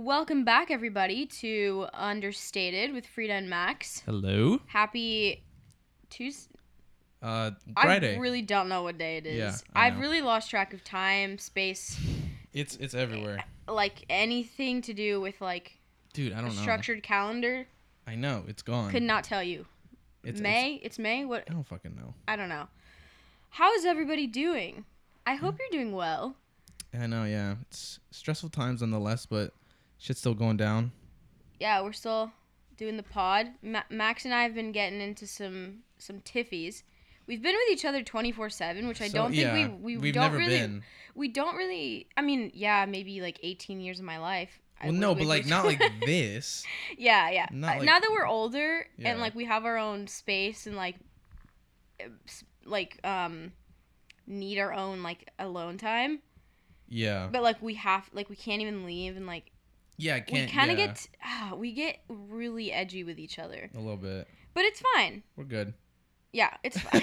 Welcome back, everybody, to Understated with Frida and Max. Hello. Happy Tuesday. Friday. I really don't know what day it is. Yeah, I've really lost track of time, space. It's everywhere. Like anything to do with like. Dude, I don't know. Structured calendar. I know it's gone. Could not tell you. It's May. What? I don't fucking know. I don't know. How is everybody doing? I hope you're doing well. I know, yeah. It's stressful times nonetheless, but shit's still going down. Yeah, we're still doing the pod. Max and I have been getting into some tiffies. We've been with each other 24/7, which I don't think we've don't never really been. We don't really. I mean, yeah, maybe like 18 years of my life. Well, no, but like not like this. Yeah. Now that we're older and like we have our own space and like need our own like alone time. Yeah. But like we have we can't even leave and like. Yeah, I can't. We kind of get we get really edgy with each other. A little bit. But it's fine. We're good. Yeah, it's fine.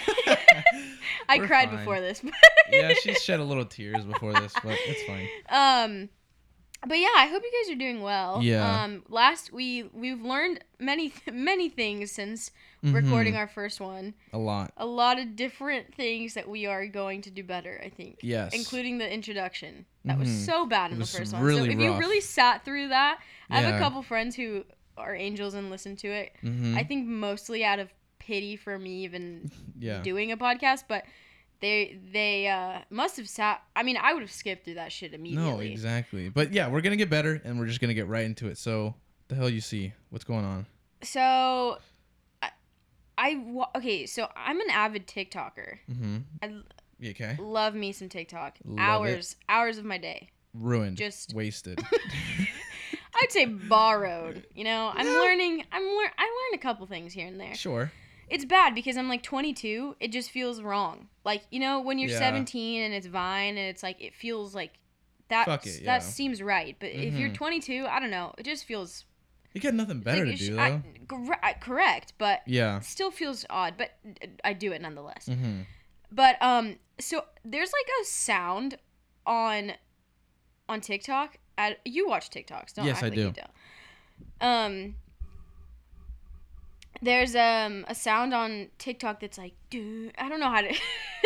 I cried before this. But yeah, she shed a little tears before this, but it's fine. But yeah, I hope you guys are doing well. Yeah. We've learned many things since recording our first one. A lot of different things that we are going to do better, I think. Yes. Including the introduction. That was so bad in the first one. Really so if rough. You really sat through that, I have a couple friends who are angels and listen to it. I think mostly out of pity for me even doing a podcast, but They must have sat. I mean, I would have skipped through that shit immediately. No, exactly. But yeah, we're gonna get better, and we're just gonna get right into it. So, the hell you see? What's going on? So, So I'm an avid TikToker. Okay. Love me some TikTok. Hours of my day. Ruined. Just wasted. I'd say borrowed. You know, I'm learning. I learned a couple things here and there. Sure. It's bad because I'm like 22. It just feels wrong. Like, you know, when you're 17 and it's Vine and it's like, it feels like that. Fuck it, that seems right. But if you're 22, I don't know. It just feels. You got nothing better to do, though. Correct. But it still feels odd. But I do it nonetheless. But so there's like a sound on TikTok. You watch TikToks, don't you? Yes, I do. There's a sound on TikTok that's like, dude, I don't know how to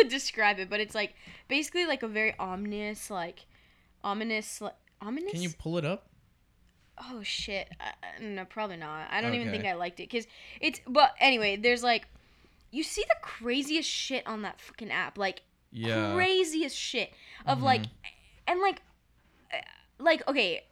describe it, but it's like basically like a very ominous. Can you pull it up? Oh shit! No, probably not. I don't even think I liked it But anyway, there's like, you see the craziest shit on that fucking app, like craziest shit of like okay.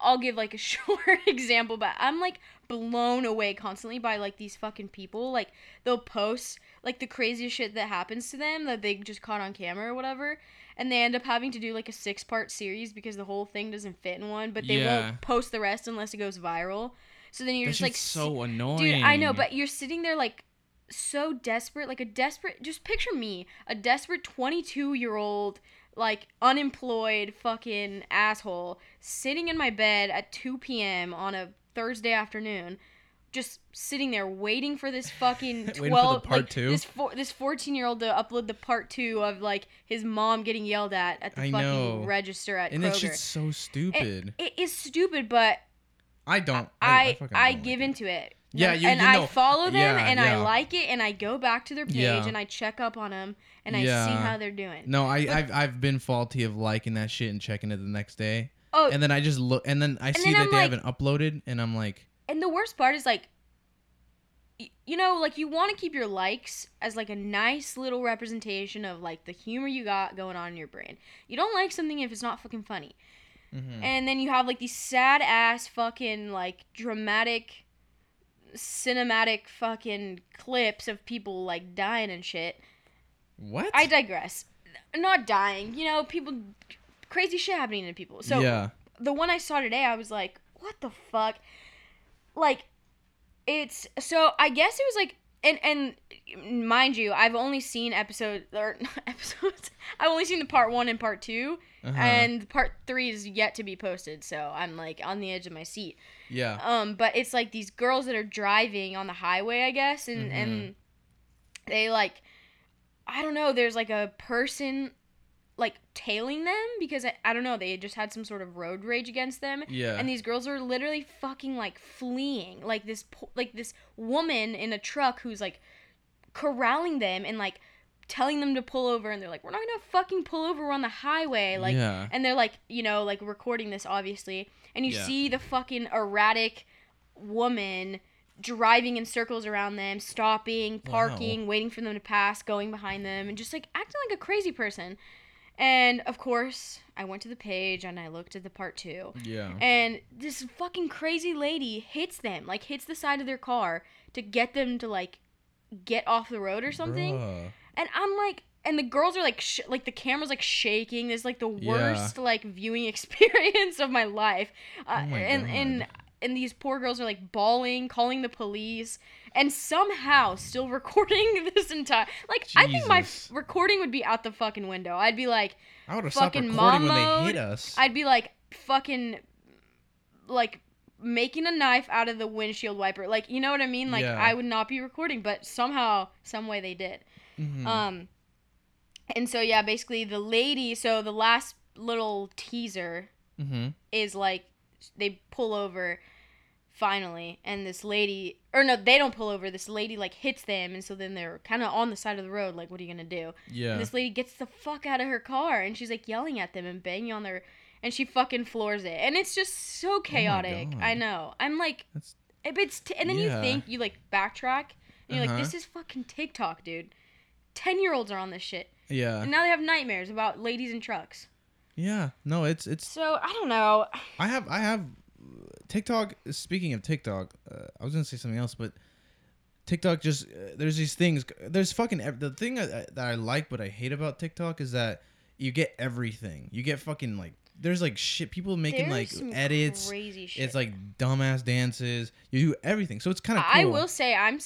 I'll give like a short example, but I'm like blown away constantly by like these fucking people. Like they'll post like the craziest shit that happens to them that they just caught on camera or whatever. And they end up having to do like a 6-part series because the whole thing doesn't fit in one, but they won't post the rest unless it goes viral. So then you're that just like, so annoying. Dude, I know, but you're sitting there like so desperate, just picture me, a desperate 22-year-old like unemployed fucking asshole sitting in my bed at 2 p.m. on a Thursday afternoon, just sitting there waiting for this fucking 12 part like, 2 this 14-year-old to upload the part 2 of like his mom getting yelled at the fucking register at Kroger. And it's just so stupid. It is stupid, but I give into it. Yeah, I follow them and I like it and I go back to their page and I check up on them and I see how they're doing. No, I've been faulty of liking that shit and checking it the next day. Oh, and then I just look and then I see that they haven't uploaded and I'm like. And the worst part is like, you know, like you want to keep your likes as like a nice little representation of like the humor you got going on in your brain. You don't like something if it's not fucking funny. And then you have like these sad ass fucking like dramatic cinematic fucking clips of people like dying and shit. What? I digress. Not dying, you know, people, crazy shit happening to people. So the one I saw today, I was like, what the fuck? Like, it's, so I guess it was like, and mind you, I've only seen I've only seen the part 1 and part 2, and part 3 is yet to be posted, so I'm like on the edge of my seat. Yeah. But it's like these girls that are driving on the highway, I guess, and they like, I don't know, there's like a person like, tailing them because, I don't know, they just had some sort of road rage against them. Yeah. And these girls are literally fucking, like, fleeing. Like, this woman in a truck who's, like, corralling them and, like, telling them to pull over, and they're like, we're not gonna fucking pull over, we're on the highway, like, yeah. And they're like, you know, like, recording this, obviously, and you yeah. see the fucking erratic woman driving in circles around them, stopping, parking, wow. waiting for them to pass, going behind them, and just, like, acting like a crazy person. And of course I went to the page and I looked at the part two, yeah, and this fucking crazy lady hits them, like, hits the side of their car to get them to, like, get off the road or something. Bruh. And I'm like, and the girls are like, like, the camera's like shaking. This is like the worst yeah. like viewing experience of my life. And these poor girls are like bawling, calling the police, and somehow still recording this entire, like, Jesus. I think my recording would be out the fucking window. I'd be like, I would have stopped recording when they hit us. I'd be like fucking like making a knife out of the windshield wiper. Like, you know what I mean? Like yeah. I would not be recording, but somehow, some way they did. Mm-hmm. And so, yeah, basically the lady, so the last little teaser mm-hmm. is like, they pull over finally, and this lady, or no, they don't pull over, this lady like hits them, and so then they're kind of on the side of the road, like, what are you gonna do? Yeah. And this lady gets the fuck out of her car, and she's like yelling at them and banging on their, and she fucking floors it, and it's just so chaotic. Oh, I know. I'm like, and then yeah. you think, you like backtrack, and you're uh-huh. like, this is fucking TikTok, dude. 10-year-olds are on this shit. Yeah. And now they have nightmares about ladies in trucks. Yeah. No, it's. So I don't know. I have TikTok. Speaking of TikTok, I was gonna say something else, but TikTok just there's these things. There's fucking the thing that I like, but I hate about TikTok is that you get everything. You get fucking like there's like shit people making there's like edits. Crazy shit. It's like dumbass dances. You do everything, so it's kind of. Cool. I will say I'm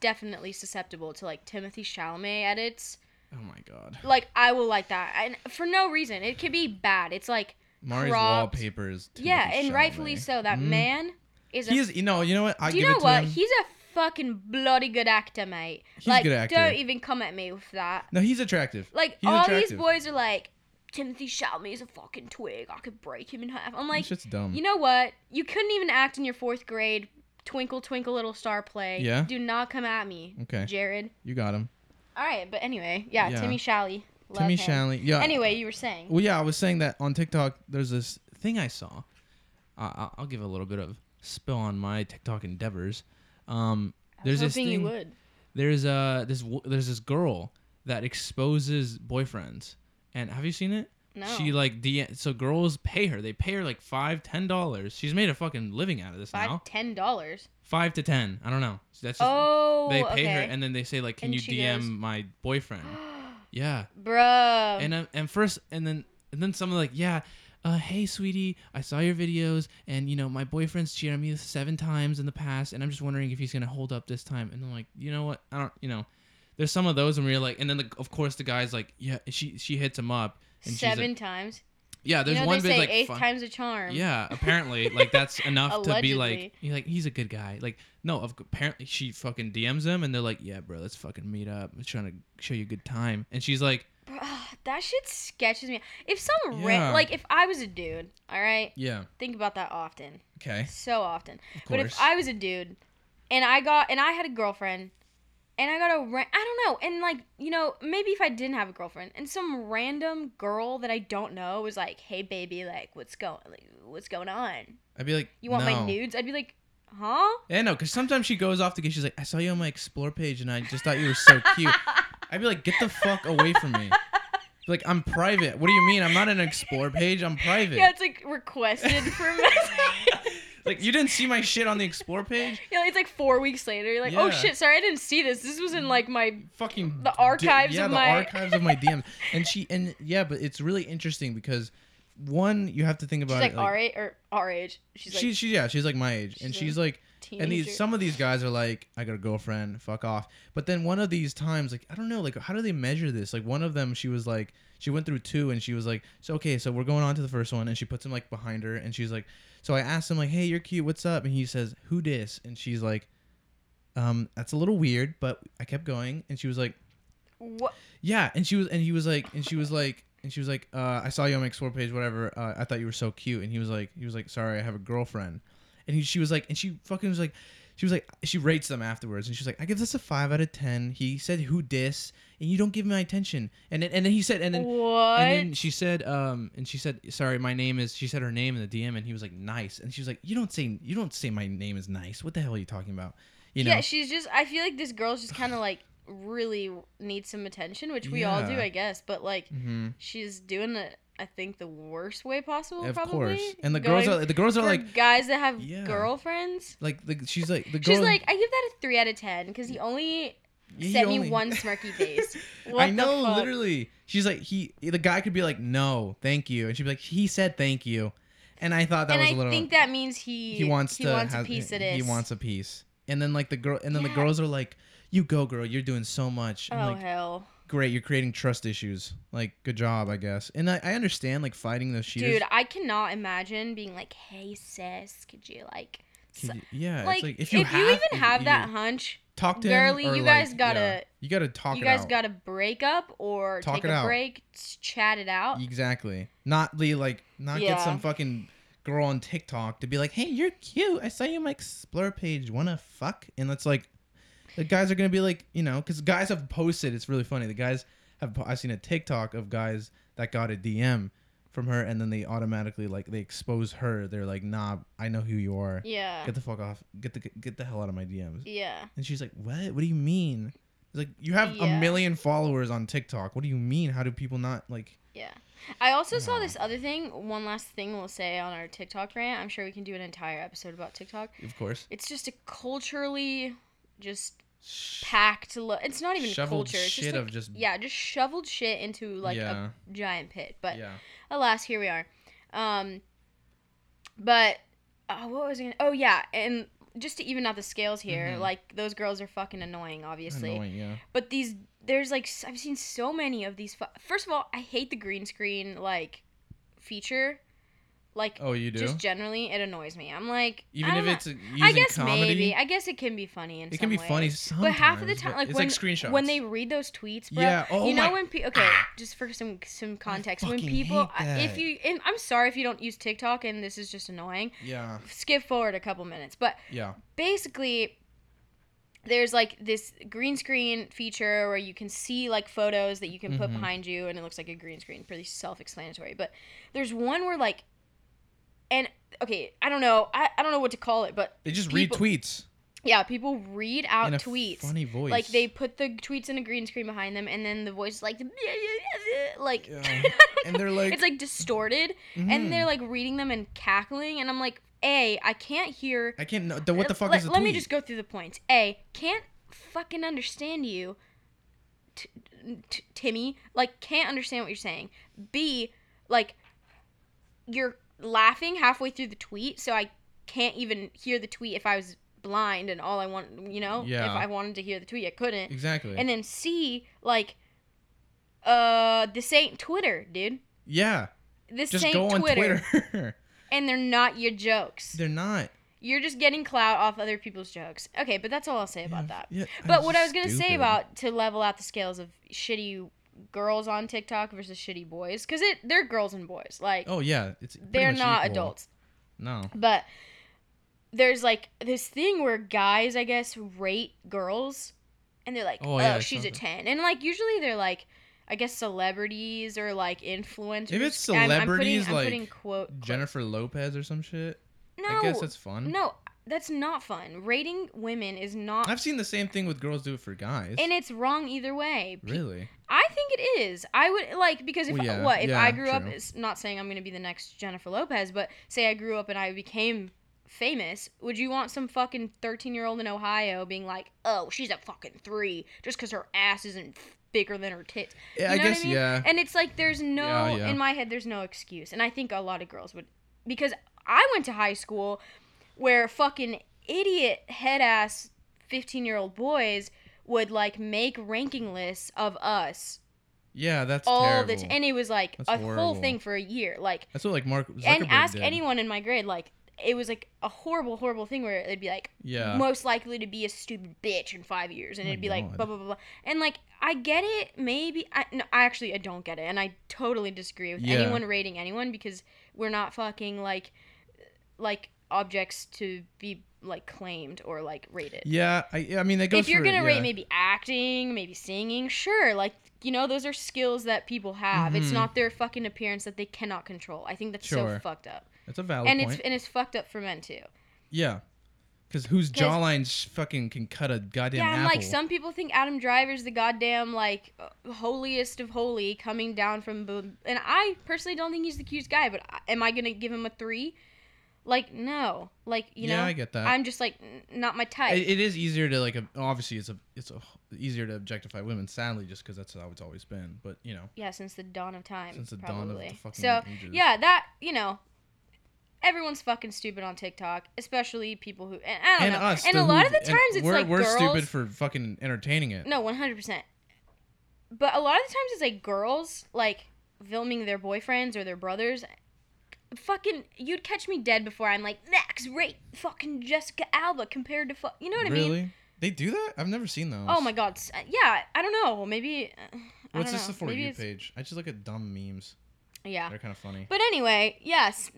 definitely susceptible to like Timothée Chalamet edits. Oh my god. Like I will like that, and for no reason. It could be bad. It's like Mari's wallpaper is. Yeah, and Chalamet. Rightfully so. That man is. He is. You know what? I do give you know it to what? Him. He's a fucking bloody good actor, mate. He's like, a good actor. Don't even come at me with that. No, he's attractive. Like he's all attractive. These boys are like. Timothée Chalamet is a fucking twig. I could break him in half. I'm like, shit's dumb. You know what? You couldn't even act in your 4th grade Twinkle Twinkle Little Star play. Yeah. Do not come at me. Okay. Jared. You got him. All right, but anyway, yeah. Timmy Chalamet. Timmy Chalamet. Yeah. Anyway, you were saying. Well, yeah, I was saying that on TikTok, there's this thing I saw. I'll give a little bit of spill on my TikTok endeavors. I was hoping you would. There's this girl that exposes boyfriends. And have you seen it? No. She like so girls pay her. They pay her like $5-$10. She's made a fucking living out of this now. $5-$10. $5 to $10. I don't know. So that's just, they pay her, and then they say like, "Can you DM my boyfriend?" Yeah. Bro. And then someone like, yeah. Hey, sweetie, I saw your videos, and, you know, my boyfriend's cheated on me 7 times in the past, and I'm just wondering if he's gonna hold up this time. And I'm like, you know what? I don't. You know. There's some of those, and we're like, and then of course the guy's like, yeah, she hits him up, and 7 times. Yeah, there's one bit like 8 times a charm. Yeah, apparently, like that's enough to be like, you're like he's a good guy. Like no, apparently she fucking DMs him, and they're like, yeah, bro, let's fucking meet up. I'm trying to show you a good time, and she's like, bro, that shit sketches me. If some like if I was a dude, all right, yeah, think about that often. Okay, so often. But if I was a dude, and I had a girlfriend. And I got I don't know, and like, you know, maybe if I didn't have a girlfriend, and some random girl that I don't know was like, "Hey, baby, like, what's going on?" I'd be like, "You want my nudes?" I'd be like, "Huh?" Yeah, no, because sometimes she goes off the game. She's like, "I saw you on my explore page, and I just thought you were so cute." I'd be like, "Get the fuck away from me!" Like, I'm private. What do you mean? I'm not an explore page. I'm private. Yeah, it's like requested for a message. Like, you didn't see my shit on the explore page? Yeah, it's like 4 weeks later. You're like, oh shit, sorry, I didn't see this. This was in like my fucking archives of my DMs. But it's really interesting because one, you have to think about it. She's like our age. She's like my age, and she's like teenager. And some of these guys are like, I got a girlfriend, fuck off. But then one of these times, like, I don't know, like, how do they measure this? Like, one of them, she was like, she went through 2, and she was like, so okay, so we're going on to the first one, and she puts him like behind her, and she's like. So I asked him, like, hey, you're cute, what's up? And he says, who dis? And she's like, that's a little weird, but I kept going. And she was like, What? Yeah, and she was, and he was like, and she was like, and she was like, I saw you on my Explore page, whatever. I thought you were so cute, and he was like, sorry, I have a girlfriend, and she was like, and she fucking was like. She was like, she rates them afterwards, and she was like, I give this a 5 out of 10. He said, "Who dis?" And you don't give me my attention. And then he said, and then what? And then she said, and she said, sorry, my name is. She said her name in the DM, and he was like, nice. And she was like, you don't say my name is nice. What the hell are you talking about? You know? Yeah, she's just. I feel like this girl's just kind of like really needs some attention, which we all do, I guess. But like, she's doing it. I think the worst way possible, of probably. Of course. And the girls are like guys that have girlfriends. Like she's like, I give that a 3 out of 10 because he only sent me one smirky face. I know, literally. She's like the guy could be like, no, thank you, and she'd be like, he said thank you, and I thought that was a little. And I think that means he wants a piece of this. He wants a piece, and then like the girls are like, you go girl, you're doing so much. And hell. Great, you're creating trust issues. Like, good job, I guess. And I understand, like, fighting those shoes. Dude, I cannot imagine being like, hey, sis, could you, like... it's like, if you even have that hunch... Talk to girly, him. Girly, you guys like, gotta... Yeah. You gotta talk it out. You guys gotta break up or take a break, chat it out. Exactly. Not be like... Not get some fucking girl on TikTok to be like, hey, you're cute. I saw you on my Explore page. Wanna fuck? And that's like... The guys are going to be like, you know, because guys have posted. It's really funny. I've seen a TikTok of guys that got a DM from her, and then they automatically, like, they expose her. They're like, nah, I know who you are. Yeah. Get the fuck off. Get the hell out of my DMs. Yeah. And she's like, what? What do you mean? It's like, you have a million followers on TikTok. What do you mean? How do people not, like... Yeah. I also saw this other thing. One last thing we'll say on our TikTok rant. I'm sure we can do an entire episode about TikTok. Of course. It's just a culturally... just packed it's not even shoveled culture, it's just shit, like, just shoveled shit into like a giant pit, but alas, here we are. What was I gonna and just to even out the scales here, like those girls are fucking annoying, obviously. But there's like I've seen so many of these first of all, I hate the green screen like feature. Like, oh, you do? Just generally, it annoys me. I'm like, even if it's using I guess comedy, maybe. I guess it can be funny in some ways. It can be funny sometimes. But half of the time, like, it's when, like screenshots. When they read those tweets, bro. Yeah. Oh, you know when people... Okay, just for some context. When people... If you... And I'm sorry if you don't use TikTok and this is just annoying. Yeah. Skip forward a couple minutes. But basically... There's, like, this green screen feature where you can see, like, photos that you can put behind you, and it looks like a green screen. Pretty self-explanatory. But there's one where, like... And, okay, I don't know. I don't know what to call it, but... They just read tweets. Yeah, people read out in a tweets. Funny voice. Like, they put the tweets in a green screen behind them, and then the voice is like... And they're like... It's, like, distorted. And they're, like, reading them and cackling. And I'm like, A, I can't hear... I can't... What the fuck is the tweet? Let me just go through the points. A, can't fucking understand you, Timmy. Like, can't understand what you're saying. B, like, you're... laughing halfway through the tweet, so I can't even hear the tweet. If I was blind and all I want, you know, if I wanted to hear the tweet, I couldn't. Exactly. And then C, like, this ain't Twitter, dude. Yeah. This just ain't Twitter. Twitter. And they're not your jokes. They're not. You're just getting clout off other people's jokes. Okay, but that's all I'll say about that. Yeah, but what I was going to say about to level out the scales of shitty girls on TikTok versus shitty boys, because they're girls and boys, like, oh yeah, it's they're not equal. Adults, no, but there's like this thing where guys, I guess, rate girls, and they're like, she's something. A 10, and like usually they're like, I guess, celebrities or like influencers. If it's celebrities, I'm putting quote Jennifer Lopez or some shit, no, I guess that's fun. No, that's not fun. Rating women is not... I've seen the same thing with girls do it for guys. And it's wrong either way. Really? I think it is. I would, like, because if I grew up... It's not saying I'm going to be the next Jennifer Lopez, but say I grew up and I became famous, would you want some fucking 13-year-old in Ohio being like, oh, she's a fucking 3 just because her ass isn't bigger than her tits? Yeah, you know I guess, what I mean? Yeah. And it's like there's no... Yeah. In my head, there's no excuse. And I think a lot of girls would... Because I went to high school... where fucking idiot head-ass 15-year-old boys would, like, make ranking lists of us. Yeah, that's all terrible. And it was, like, that's a horrible. Whole thing for a year. Like, that's what, like, Mark Zuckerberg did. And ask anyone in my grade, like, it was like a horrible, horrible thing where it'd be like, most likely to be a stupid bitch in 5 years. And it'd be like, blah, blah, blah, blah. And like, I get it. Maybe I don't get it. And I totally disagree with anyone rating anyone, because we're not fucking like objects to be like claimed or like rated. Yeah. I mean, they go if you're going to rate maybe acting, maybe singing, sure. Like, you know, those are skills that people have. Mm-hmm. It's not their fucking appearance that they cannot control. I think that's so fucked up. That's a valid point. And it's fucked up for men, too. Yeah. Because whose jawline fucking can cut a goddamn apple? Yeah, and like some people think Adam Driver's the goddamn like holiest of holy coming down from... And I personally don't think he's the cutest guy, but am I going to give him a 3? Like, no. Like, you know? Yeah, I get that. I'm just like, not my type. It is easier to like... Obviously, it's easier to objectify women, sadly, just because that's how it's always been. But, you know. Yeah, since the dawn of time. Since the dawn of the fucking ages. Yeah, that, you know... Everyone's fucking stupid on TikTok, especially people who... And I don't know. Us, and a lot of the times it's like we're girls... We're stupid for fucking entertaining it. No, 100%. But a lot of the times it's like girls, like, filming their boyfriends or their brothers. Fucking... You'd catch me dead before I'm like, that's right, fucking Jessica Alba compared to... You know what I mean? Really? They do that? I've never seen those. Oh, my God. Yeah, I don't know. Maybe... What's this For You page? I just look at dumb memes. Yeah. They're kind of funny. But anyway, yes...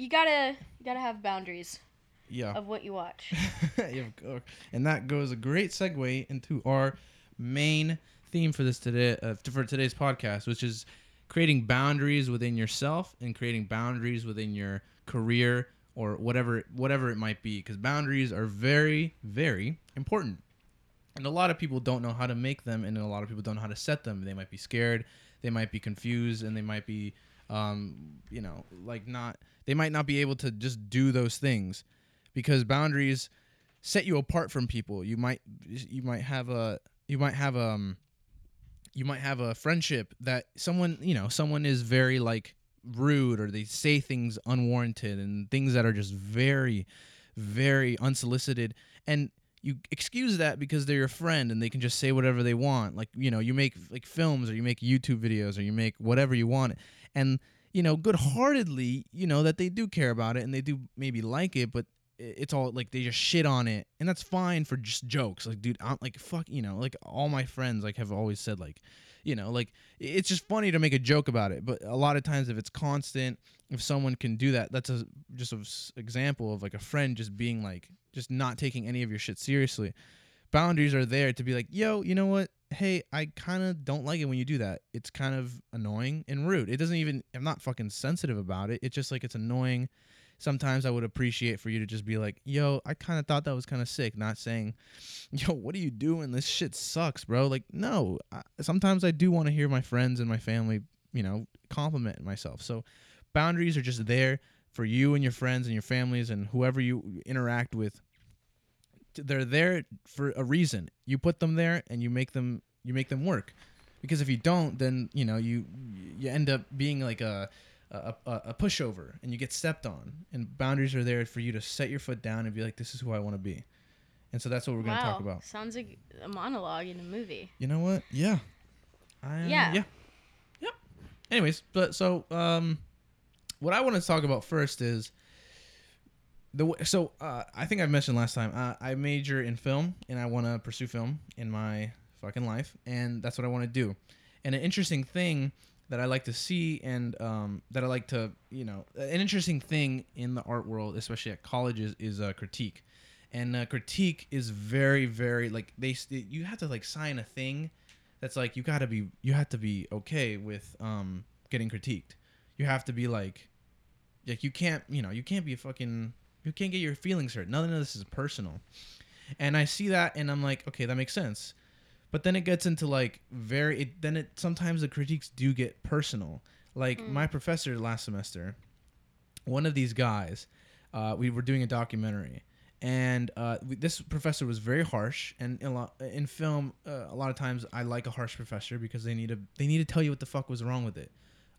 You gotta have boundaries of what you watch. And that goes a great segue into our main theme for today's podcast, which is creating boundaries within yourself and creating boundaries within your career or whatever it might be, because boundaries are very, very important. And a lot of people don't know how to make them, and a lot of people don't know how to set them. They might be scared, they might be confused, and they might be they might not be able to just do those things, because boundaries set you apart from people. You might have a friendship that someone is very like rude, or they say things unwarranted and things that are just very, very unsolicited, and you excuse that because they're your friend and they can just say whatever they want. Like, you know, you make like films, or you make YouTube videos, or you make whatever you want. And, you know, good-heartedly, you know, that they do care about it and they do maybe like it, but it's all like they just shit on it. And that's fine for just jokes. Like, dude, I'm like, fuck, you know, like all my friends like have always said like, you know, like it's just funny to make a joke about it. But a lot of times if it's constant, if someone can do that, that's just an example of like a friend just being like, just not taking any of your shit seriously. Boundaries are there to be like, yo, you know what? Hey, I kind of don't like it when you do that. It's kind of annoying and rude. It doesn't even, I'm not fucking sensitive about it. It's just like, it's annoying. Sometimes I would appreciate for you to just be like, yo, I kind of thought that was kind of sick. Not saying, yo, what are you doing? This shit sucks, bro. Like, no, sometimes I do want to hear my friends and my family, you know, compliment myself. So boundaries are just there for you and your friends and your families and whoever you interact with. They're there for a reason. You put them there and you make them work, because if you don't, then you know you end up being like a pushover and you get stepped on. And boundaries are there for you to set your foot down and be like, this is who I want to be. And so that's what we're going to talk about. Sounds like a monologue in a movie. You know what? Yeah. Yep. Anyways, but so what I want to talk about first is I think I mentioned last time, I major in film, and I want to pursue film in my fucking life, and that's what I want to do. And an interesting thing that I like to see, and an interesting thing in the art world, especially at colleges, is critique. And critique is very, very like you have to like sign a thing that's like you have to be okay with getting critiqued. You have to be like you can't be a fucking. You can't get your feelings hurt. None of this is personal. And I see that and I'm like, okay, that makes sense. But then it gets into like sometimes the critiques do get personal. Like my professor last semester, one of these guys, we were doing a documentary, and this professor was very harsh. And in film, a lot of times I like a harsh professor because they need to tell you what the fuck was wrong with it.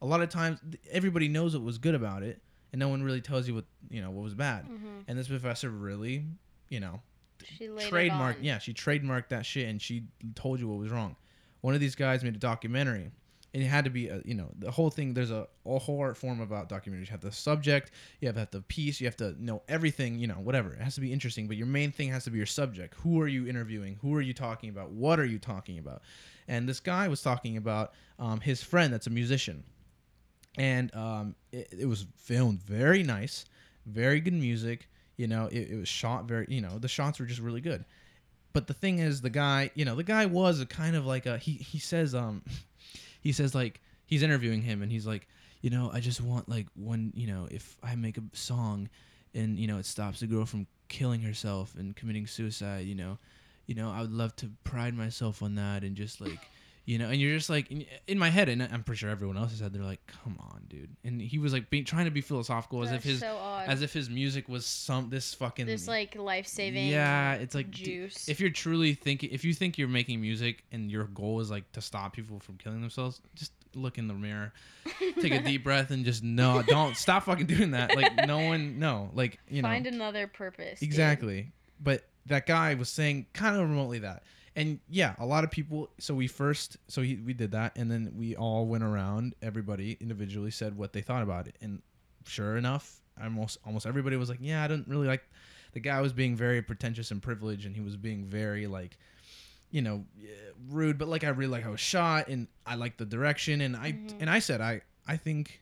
A lot of times everybody knows what was good about it, and no one really tells you what was bad. Mm-hmm. And this professor really, she trademarked that shit, and she told you what was wrong. One of these guys made a documentary, And it had to be, the whole thing. There's a whole art form about documentaries. You have the subject, you have the piece, you have to know everything, whatever. It has to be interesting, but your main thing has to be your subject. Who are you interviewing? Who are you talking about? What are you talking about? And this guy was talking about his friend that's a musician. And it was filmed very nice, very good music. It was shot very, the shots were just really good. But the thing is, the guy was a kind of like he says like he's interviewing him and he's like, I just want like when, if I make a song and, it stops a girl from killing herself and committing suicide, I would love to pride myself on that and just like, and you're just like in my head, and I'm pretty sure everyone else has said they're like, come on, dude. And he was like trying to be philosophical as if his music was this like life saving. Yeah, it's like juice. If you're truly thinking, if you think you're making music and your goal is like to stop people from killing themselves, just look in the mirror, take a deep breath, and just don't stop fucking doing that. Like find another purpose. Exactly, dude. But that guy was saying kind of remotely that. And yeah, a lot of people. So we did that, and then we all went around. Everybody individually said what they thought about it, and sure enough, almost everybody was like, "Yeah, I didn't really like." The guy was being very pretentious and privileged, and he was being very like, rude. But like, I really like how it was shot, and I like the direction, and I said, I think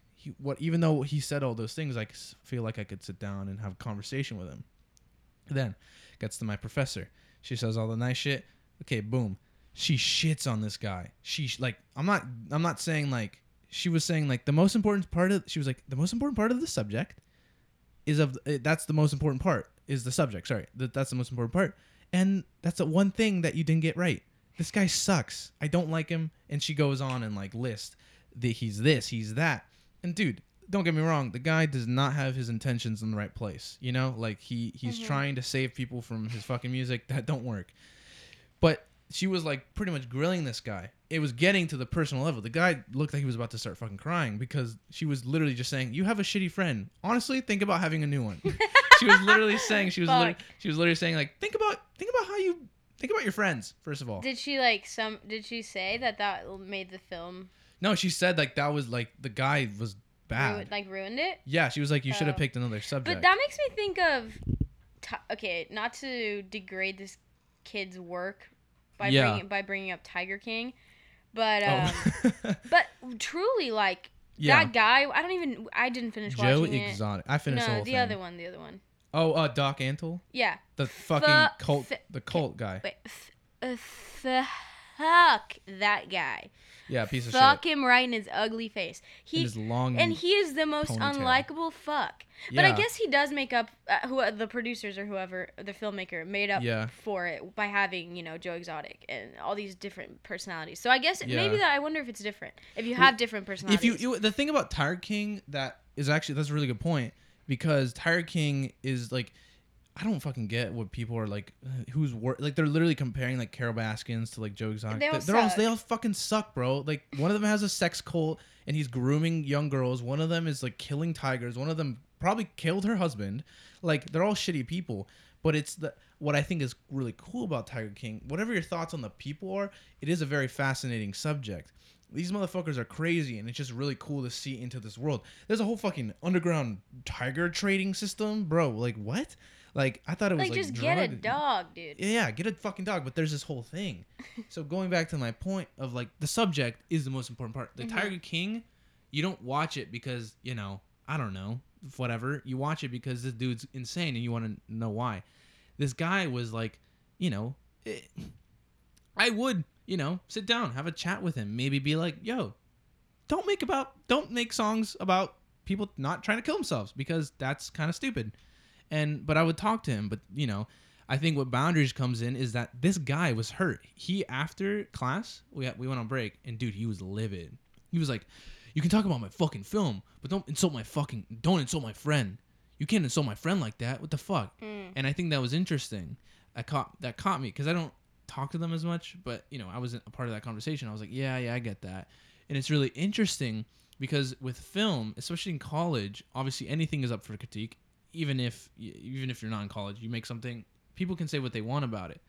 even though he said all those things, I feel like I could sit down and have a conversation with him. Then gets to my professor. She says all the nice shit. Okay, boom. She shits on this guy. She I'm not saying like she was saying like the most important part of she was like the most important part of the subject is of that's the most important part is the subject. Sorry, that's the most important part, and that's the one thing that you didn't get right. This guy sucks. I don't like him. And she goes on and like lists that he's this, he's that, and dude, don't get me wrong. The guy does not have his intentions in the right place. Like he's trying to save people from his fucking music that don't work. But she was like pretty much grilling this guy. It was getting to the personal level. The guy looked like he was about to start fucking crying because she was literally just saying, "You have a shitty friend. Honestly, think about having a new one." She was literally saying, she was literally saying like, think about your friends first of all. Did she did she say that made the film? No, she said like that was like the guy was bad. Ruined it? Yeah, she was like, you should have picked another subject. But that makes me think of okay, not to degrade this kids' work by bringing up Tiger King, but but truly like that guy. I didn't finish Joe watching Joe Exotic. It. I finished the whole thing. No, the other one, Oh, Doc Antle. Yeah. The fucking cult guy. Wait, fuck that guy. Yeah, piece of shit. Fuck him right in his ugly face. He is the most unlikable fuck. Yeah. But I guess he does make up the producers or whoever the filmmaker made up for it by having Joe Exotic and all these different personalities. So I guess maybe that I wonder if it's different if you have different personalities. If you the thing about Tiger King that's a really good point because Tiger King is like. I don't fucking get what people are like. Who's like they're literally comparing like Carole Baskins to like Joe Exotic. They all fucking suck, bro. Like one of them has a sex cult and he's grooming young girls. One of them is like killing tigers. One of them probably killed her husband. Like they're all shitty people. But it's what I think is really cool about Tiger King. Whatever your thoughts on the people are, it is a very fascinating subject. These motherfuckers are crazy, and it's just really cool to see into this world. There's a whole fucking underground tiger trading system, bro. Like what? Like, I thought it was like just get a dog, dude. Yeah, get a fucking dog. But there's this whole thing. So going back to my point of like the subject is the most important part. The Tiger King, you don't watch it because, I don't know, whatever. You watch it because this dude's insane and you want to know why. This guy was like, I would, sit down, have a chat with him. Maybe be like, yo, don't make songs about people not trying to kill themselves because that's kind of stupid. But I would talk to him. But, I think what boundaries comes in is that this guy was hurt. He, after class, we went on break, and dude, he was livid. He was like, you can talk about my fucking film, but don't insult my friend. You can't insult my friend like that. What the fuck? Mm. And I think that was interesting. That caught me because I don't talk to them as much, but, I wasn't a part of that conversation. I was like, yeah, I get that. And it's really interesting because with film, especially in college, obviously anything is up for critique. Even if you're not in college, you make something, people can say what they want about it.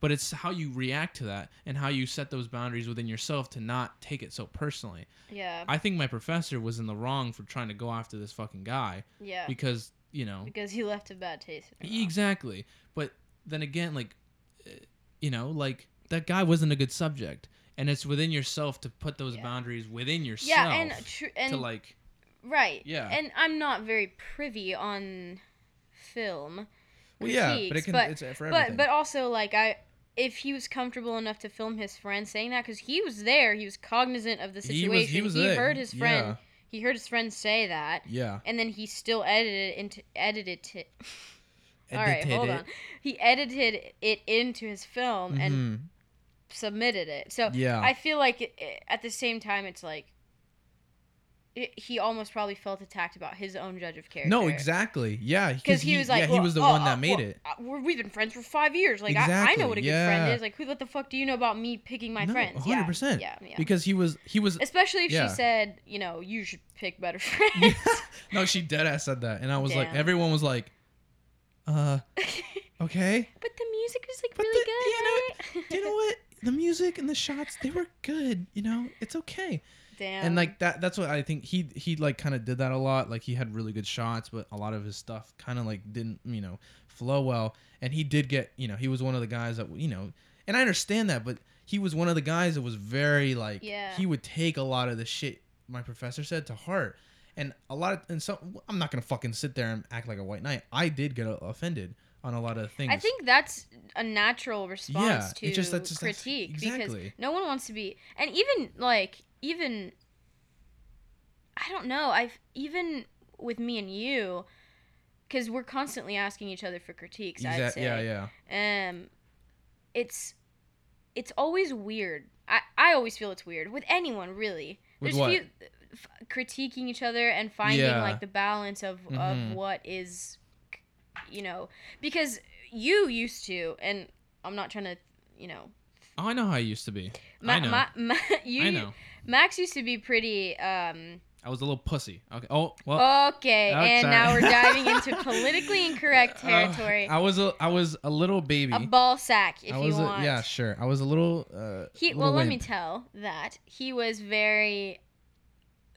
But it's how you react to that and how you set those boundaries within yourself to not take it so personally. Yeah. I think my professor was in the wrong for trying to go after this fucking guy. Yeah. Because, you know. Because he left a bad taste in your mouth. Exactly. But then again, like, you know, like, that guy wasn't a good subject. And it's within yourself to put those boundaries within yourself. Yeah, and to, like. Right. Yeah. And I'm not very privy on film. Well, critiques, yeah, but it can. But, it's for everything. But also, like, if he was comfortable enough to film his friend saying that, because he was there, he was cognizant of the situation. He heard his friend. Yeah. He heard his friend say that. Yeah. And then he still edited it. All right, hold on. He edited it into his film and submitted it. So I feel like at the same time, it's like. He almost probably felt attacked about his own judge of character. No, exactly. Yeah, because he was like, well, he was the one that made it. We've been friends for 5 years. Like, exactly. I know what a good friend is. Like, who the fuck do you know about me picking my friends? 100%. Yeah. Because he was. Especially if she said, you know, you should pick better friends. No, she dead ass said that, and I was like, everyone was like, okay. But the music was like really good. You know, right? You know what? The music and the shots, they were good. You know, it's okay. Damn. And like that's what I think he like kind of did that a lot. Like, he had really good shots, but a lot of his stuff kind of like didn't, you know, flow well. And he did get, you know, he was one of the guys that, you know, and I understand that, but he was one of the guys that was very like, he would take a lot of the shit my professor said to heart. And so I'm not going to fucking sit there and act like a white knight. I did get offended on a lot of things. I think that's a natural response to critique, because no one wants to be, and even I don't know, even with me and you, because we're constantly asking each other for critiques, I'd say. Yeah. It's always weird. I always feel it's weird with anyone, really. Critiquing each other and finding like the balance of what is, you know, because you used to, and I'm not trying to, you know. Oh, I know how I used to be. I know. Max used to be pretty. I was a little pussy. Okay. Oh, well. Okay, now we're diving into politically incorrect territory. I was a little baby. A ball sack, if you want. Yeah, sure. I was a little. Let me tell that he was very.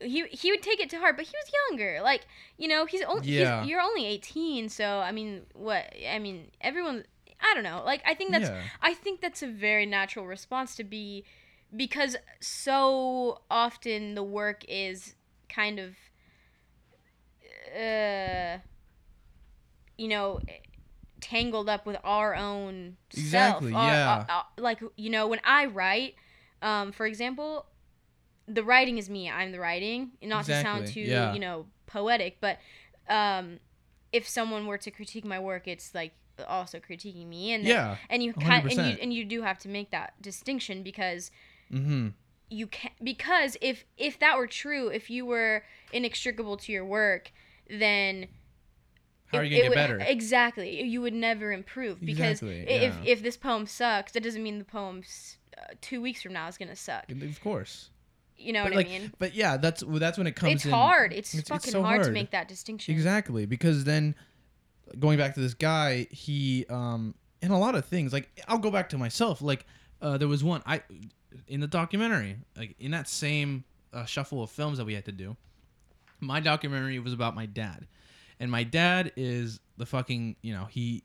He would take it to heart, but he was younger. Like, you know, you're only 18, so I mean, everyone. I don't know. Like, I think that's a very natural response to be, because so often the work is kind of, you know, tangled up with our own self. Like, you know, when I write, for example, the writing is me. I'm the writing. Not to sound too, you know, poetic, but if someone were to critique my work, it's like, also critiquing me, and you do have to make that distinction, because you can, because if that were true, if you were inextricable to your work, then how are you gonna get better? Exactly, you would never improve, because if this poem sucks, that doesn't mean the poem 2 weeks from now is gonna suck. Of course. You know what I mean? But yeah, that's when it comes. It's hard. It's fucking so hard to make that distinction. Exactly, because then. Going back to this guy, he and a lot of things, like, I'll go back to myself, like there was one in the documentary, like in that same shuffle of films that we had to do, my documentary was about my dad, and my dad is the fucking, you know, he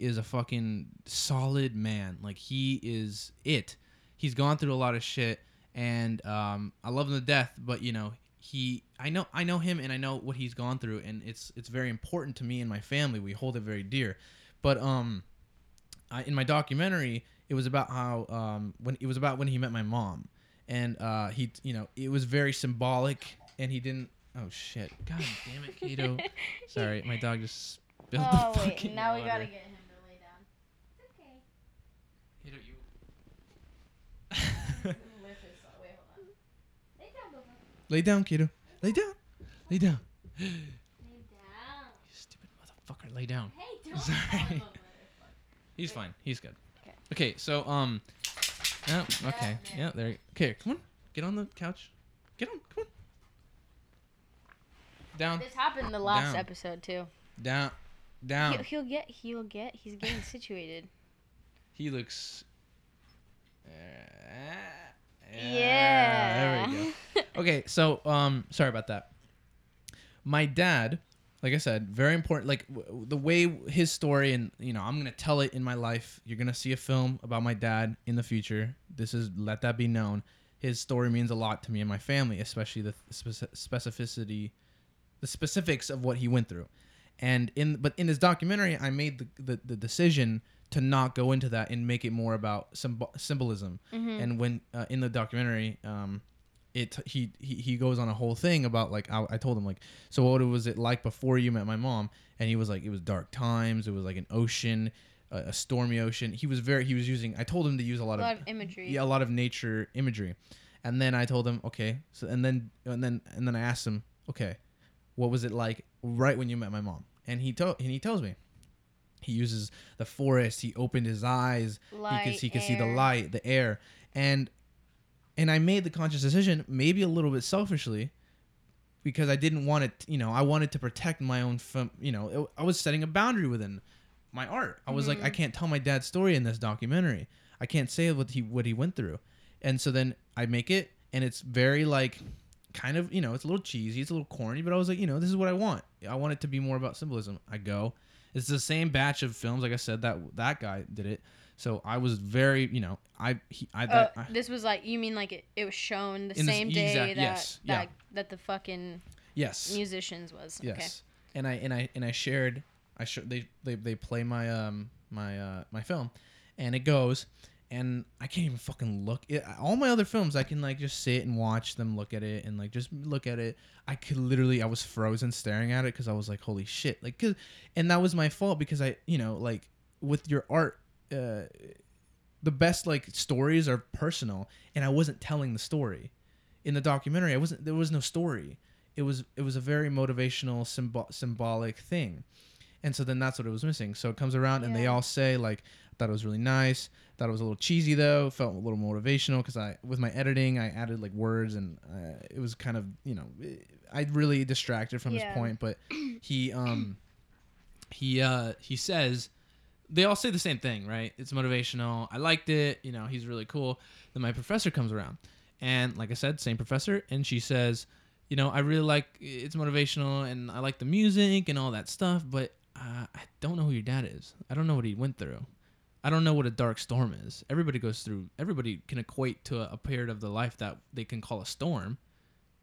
is a fucking solid man, like he's gone through a lot of shit, and I love him to death, but you know, I know him, and I know what he's gone through, and it's very important to me and my family. We hold it very dear. But in my documentary, it was about how when he met my mom, and he, you know, it was very symbolic, and he didn't. Oh shit! God damn it, Kato. Sorry, my dog just spilled the fucking. Oh wait, now water. We gotta get him to lay down. It's okay. Kato, you. Lay down, kiddo. Lay down. Lay down. Lay down. You stupid motherfucker. Lay down. Hey, don't. Sorry. He's fine. He's good. Okay, so, oh, okay. Yeah, there you go. Okay, come on. Get on the couch. Get on. Come on. Down. This happened in the last episode, too. Down. Down. He's getting situated. He looks... Yeah. There we go. Okay, so sorry about that. My dad, like I said, very important. Like the way his story, and you know, I'm gonna tell it in my life. You're gonna see a film about my dad in the future. This is, let that be known. His story means a lot to me and my family, especially the specificity, the specifics of what he went through. And in his documentary, I made the decision to not go into that and make it more about symbolism. Mm-hmm. And when in the documentary, he goes on a whole thing about, like, I told him, like, so what was it like before you met my mom? And he was like, it was dark times. It was like an ocean, a stormy ocean. I told him to use a lot of imagery. Yeah, a lot of nature imagery. And then I told him, okay. So and then I asked him, okay, what was it like right when you met my mom? And he tells me. He uses the forest. He opened his eyes. Light, he could see the light, the air, and I made the conscious decision, maybe a little bit selfishly, because I didn't want it. You know, I wanted to protect my own. I was setting a boundary within my art. I was like, I can't tell my dad's story in this documentary. I can't say what he went through, and so then I make it, and it's very like, kind of, you know, it's a little cheesy, it's a little corny, but I was like, you know, this is what I want. I want it to be more about symbolism. I go. It's the same batch of films, like I said, that guy did it. So I was very, you know, this was like, you mean like it was shown the same day that the fucking musicians was. Yes. Okay. And I shared, they play my film, and it goes, and I can't even fucking look. All my other films, I can like just sit and watch them look at it and like just look at it. I was frozen staring at it because I was like, holy shit. Like, and that was my fault because I, you know, like with your art, the best like stories are personal, and I wasn't telling the story. In the documentary, there was no story. It was a very motivational, symbolic thing. And so then that's what it was missing. So it comes around and they all say like, I thought it was really nice. Thought it was a little cheesy though. Felt a little motivational because with my editing, I added like words, and it was kind of, you know, I really distracted from his point. But he says, they all say the same thing, right? It's motivational. I liked it. You know, he's really cool. Then my professor comes around, and like I said, same professor, and she says, you know, I really like, it's motivational, and I like the music and all that stuff, but I don't know who your dad is. I don't know what he went through. I don't know what a dark storm is. Everybody can equate to a period of the life that they can call a storm.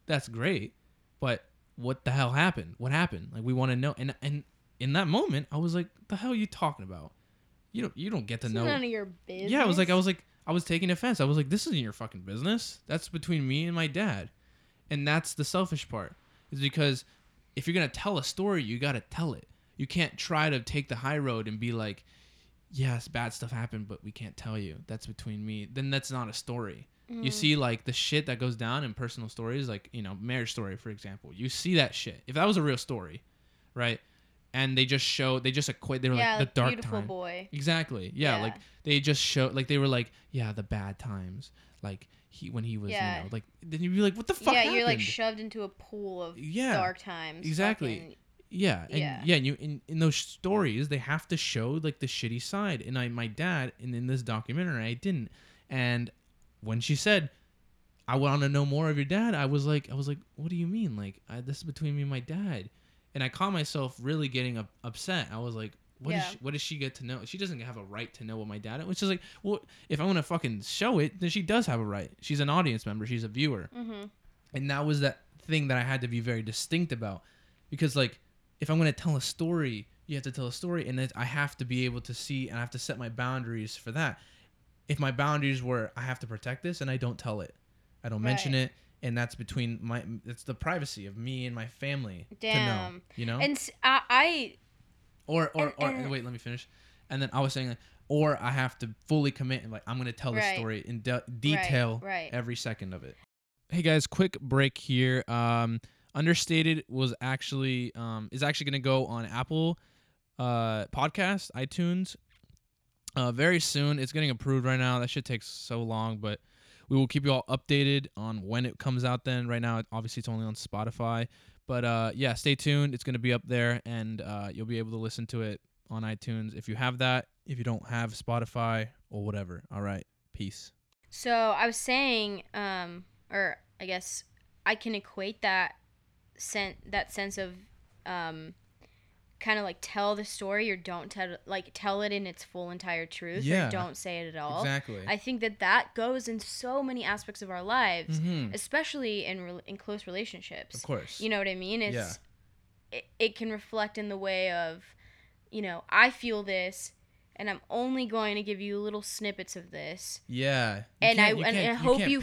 That's great, but what the hell happened? What happened? Like, we want to know. And in that moment, I was like, the hell are you talking about? You don't get to know. It's none of your business. Yeah, I was like, I was taking offense. I was like, this isn't your fucking business. That's between me and my dad. And that's the selfish part, is because if you're going to tell a story, you got to tell it. You can't try to take the high road and be like, yes, bad stuff happened, but we can't tell you. That's between me. Then that's not a story. Mm. You see, like, the shit that goes down in personal stories, like, you know, Marriage Story, for example. You see that shit. If that was a real story, right? And they just equate, they were like, the dark Beautiful time. Boy. Exactly. Yeah, like, they just show, like, they were like, yeah, the bad times. Like, when he was, you know, like, then you'd be like, what the fuck happened? You're like shoved into a pool of dark times. Exactly. Fucking, and you in those stories, they have to show like the shitty side. And my dad, in this documentary, I didn't. And when she said, I want to know more of your dad, I was like, what do you mean? Like, this is between me and my dad. And I caught myself really getting upset. I was like, what does she get to know? She doesn't have a right to know what my dad is. Which is like, well, if I want to fucking show it, then she does have a right. She's an audience member. She's a viewer. Mm-hmm. And that was that thing that I had to be very distinct about. Because, like, if I'm going to tell a story, you have to tell a story. And I have to be able to see, and I have to set my boundaries for that. If my boundaries were, I have to protect this, and I don't tell it. I don't mention it. And that's between it's the privacy of me and my family. Damn. To know, you know? And I... Or wait, let me finish. And then I was saying, like, or I have to fully commit and like I'm gonna tell the story in detail, every second of it. Hey guys, quick break here. Understated was actually is gonna go on Apple Podcasts, iTunes, very soon. It's getting approved right now. That shit takes so long, but we will keep you all updated on when it comes out. Then right now, obviously, it's only on Spotify. But stay tuned. It's going to be up there, and you'll be able to listen to it on iTunes if you have that. If you don't have Spotify or whatever. All right. Peace. So I was saying, or I guess I can equate that sense of kind of like tell the story or don't tell, like tell it in its full entire truth, yeah, or don't say it at all. Exactly. I think that goes in so many aspects of our lives, mm-hmm, especially in close relationships. Of course. You know what I mean? It's, yeah, it can reflect in the way of, you know, I feel this, and I'm only going to give you little snippets of this. Yeah. And I hope you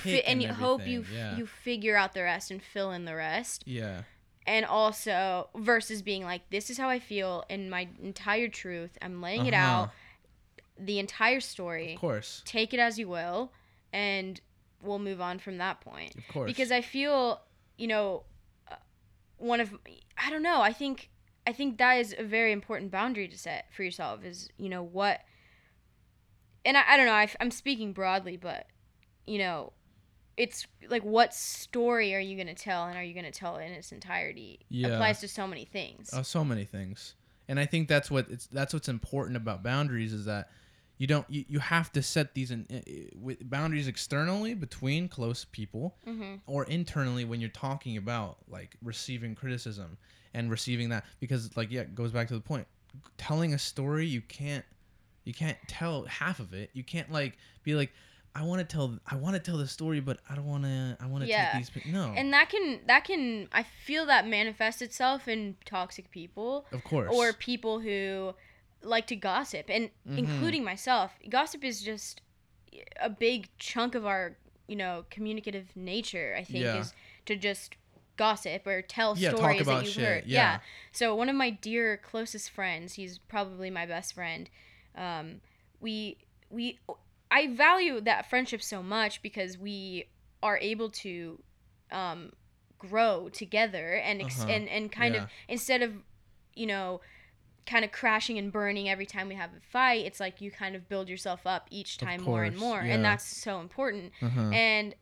figure out the rest and fill in the rest. Yeah. And also versus being like, this is how I feel in my entire truth. I'm laying it out, the entire story. Of course. Take it as you will, and we'll move on from that point. Of course. Because I feel, you know, I don't know. I think that is a very important boundary to set for yourself is, you know, what, and I don't know, I'm speaking broadly, but, you know, it's like, what story are you going to tell, and are you going to tell it in its entirety? Yeah. Applies to so many things. So many things. And I think that's what's important about boundaries is that you have to set these with boundaries externally between close people, mm-hmm, or internally when you're talking about like receiving criticism and receiving that, because like, yeah, it goes back to the point, telling a story, you can't tell half of it. You can't like be like, I want to tell the story, but I want to take these. No. And that can, I feel that manifests itself in toxic people. Of course. Or people who like to gossip, and mm-hmm, including myself. Gossip is just a big chunk of our, you know, communicative nature, I think, yeah, is to just gossip or tell stories talk about that you've shit. Heard. Yeah. Yeah. So one of my dear closest friends, he's probably my best friend. I value that friendship so much because we are able to grow together and kind of, instead of, you know, kind of crashing and burning every time we have a fight, it's like you kind of build yourself up each time more and more, yeah, and that's so important. Uh-huh. And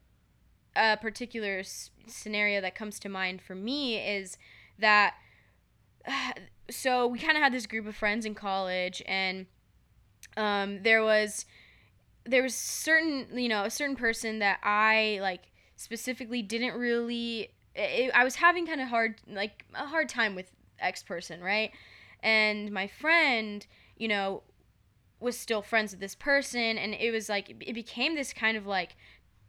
a particular scenario that comes to mind for me is that, so we kind of had this group of friends in college, and there was certain, you know, a certain person that I like specifically didn't really, I was having kind of a hard time with X person, right? And my friend, you know, was still friends with this person, and it was like, it became this kind of like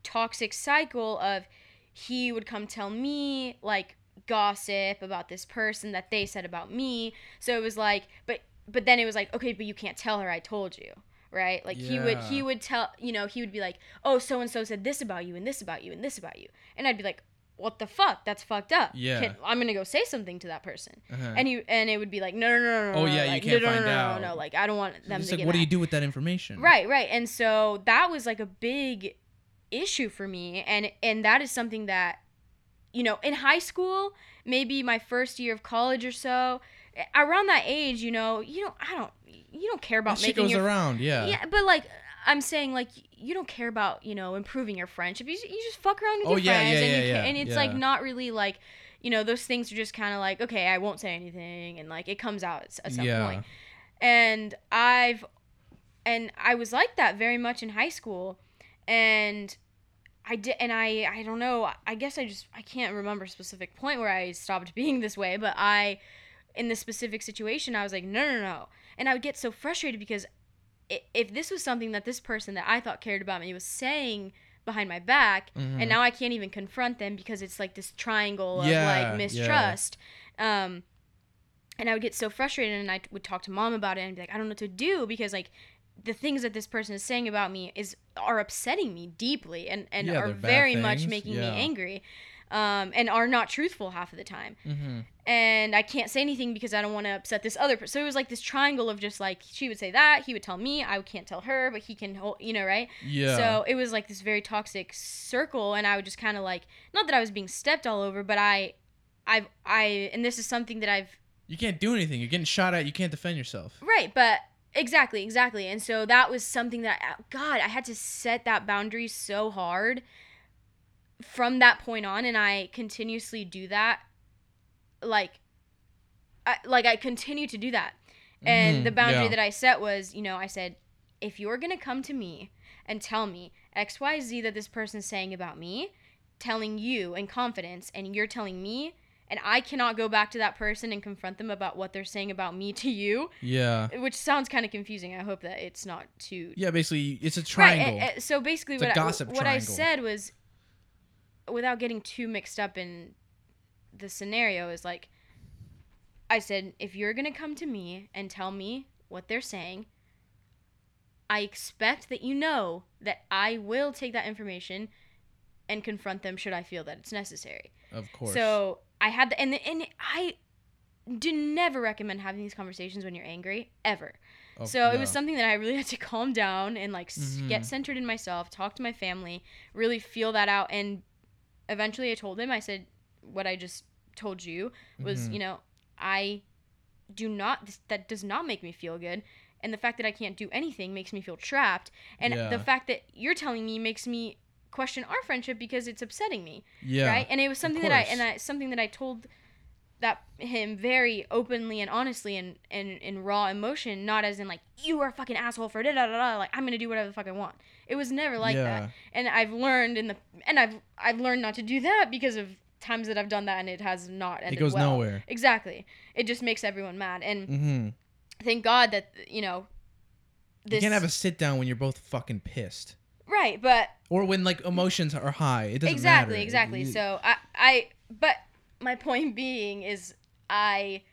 toxic cycle of, he would come tell me like gossip about this person that they said about me. So it was like, but then it was like, okay, but you can't tell her I told you, right? Like, yeah, he would tell, you know, he would be like, oh, so-and-so said this about you and this about you and this about you. And I'd be like, what the fuck? That's fucked up. Yeah. I'm going to go say something to that person. Uh-huh. And it would be like, no. Oh, yeah, like, you can't find out. No, like, I don't want them to get like, what do you do with that information? Right. And so that was like a big issue for me. And that is something that, you know, in high school, maybe my first year of college or so, around that age, you don't care about making your... She goes around, yeah. Yeah, but, like, I'm saying, like, you don't care about, you know, improving your friendship. You just fuck around with your friends. And it's, like, not really, like, you know, those things are just kind of like, okay, I won't say anything, and, like, it comes out at some point. And I was like that very much in high school, and... I don't know, I guess I can't remember a specific point where I stopped being this way, but in this specific situation, I was like, no. And I would get so frustrated because if this was something that this person that I thought cared about me was saying behind my back, mm-hmm, and now I can't even confront them because it's like this triangle of like mistrust. Yeah. And I would get so frustrated, and I would talk to mom about it and be like, I don't know what to do because like, the things that this person is saying about me are upsetting me deeply and are very much making me angry, and are not truthful half of the time. Mm-hmm. And I can't say anything because I don't want to upset this other person. So it was like this triangle of just like, she would say that, he would tell me, I can't tell her, but he can hold, you know, right? Yeah. So it was like this very toxic circle, and I would just kind of like, not that I was being stepped all over, but and this is something that you can't do anything. You're getting shot at. You can't defend yourself. Right. But Exactly. And so that was something that, God, I had to set that boundary so hard from that point on, and I continuously do that. Like I continue to do that. And the boundary that I set was, you know, I said, if you're going to come to me and tell me X, Y, Z that this person's saying about me, telling you in confidence, and you're telling me, and I cannot go back to that person and confront them about what they're saying about me to you. Yeah. Which sounds kind of confusing. I hope that it's not too... Yeah, basically, it's a triangle. Right. So basically, what I said was, without getting too mixed up in the scenario, is like, I said, if you're going to come to me and tell me what they're saying, I expect that you know that I will take that information and confront them should I feel that it's necessary. Of course. So... I had the, and I do never recommend having these conversations when you're angry, ever. Oh, so yeah. It was something that I really had to calm down and like get centered in myself, talk to my family, really feel that out. And eventually I told him, I said, what I just told you was, you know, that does not make me feel good. And the fact that I can't do anything makes me feel trapped. And the fact that you're telling me makes me question our friendship because it's upsetting me, right? And it was something that I told that him very openly and honestly and in raw emotion, not as in like, you are a fucking asshole for da da da da, like I'm gonna do whatever the fuck I want. It was never like that. And I've learned not to do that because of times that I've done that and it has not ended well. It goes nowhere. Exactly. It just makes everyone mad. And thank God that, you know, you can't have a sit down when you're both fucking pissed. Right, but... Or when, like, emotions are high. It doesn't matter. Exactly. So, but my point being is I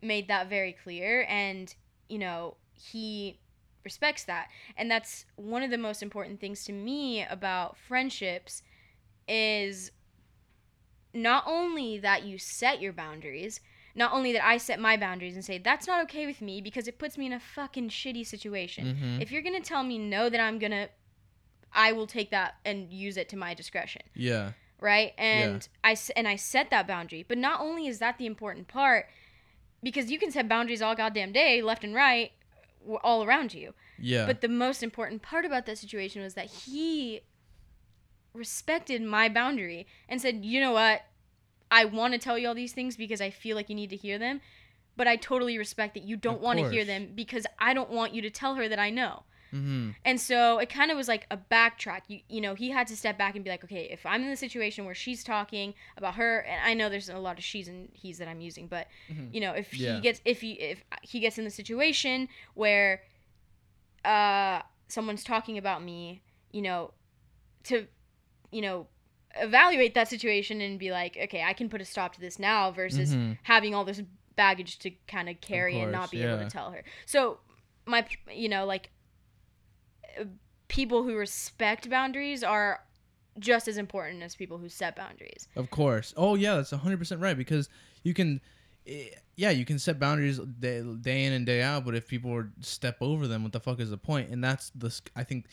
made that very clear, and, you know, he respects that. And that's one of the most important things to me about friendships is not only that you set your boundaries... Not only that I set my boundaries and say, that's not okay with me because it puts me in a fucking shitty situation. If you're going to tell me no, then I will take that and use it to my discretion. Yeah. Right? And I set that boundary. But not only is that the important part, because you can set boundaries all goddamn day, left and right, all around you. Yeah. But the most important part about that situation was that he respected my boundary and said, you know what? I want to tell you all these things because I feel like you need to hear them, but I totally respect that you don't want to hear them because I don't want you to tell her that I know. And so it kind of was like a backtrack. You know, he had to step back and be like, okay, if I'm in the situation where she's talking about her, and I know there's a lot of she's and he's that I'm using, but you know, if he gets in the situation where someone's talking about me, you know, to, you know, evaluate that situation and be like, okay, I can put a stop to this now versus having all this baggage to kind of carry and not be able to tell her. So my, you know, like people who respect boundaries are just as important as people who set boundaries. Of course. Oh yeah, that's 100% right, because you can, you can set boundaries day in and day out, but if people step over them, what the fuck is the point? And that's the, I think,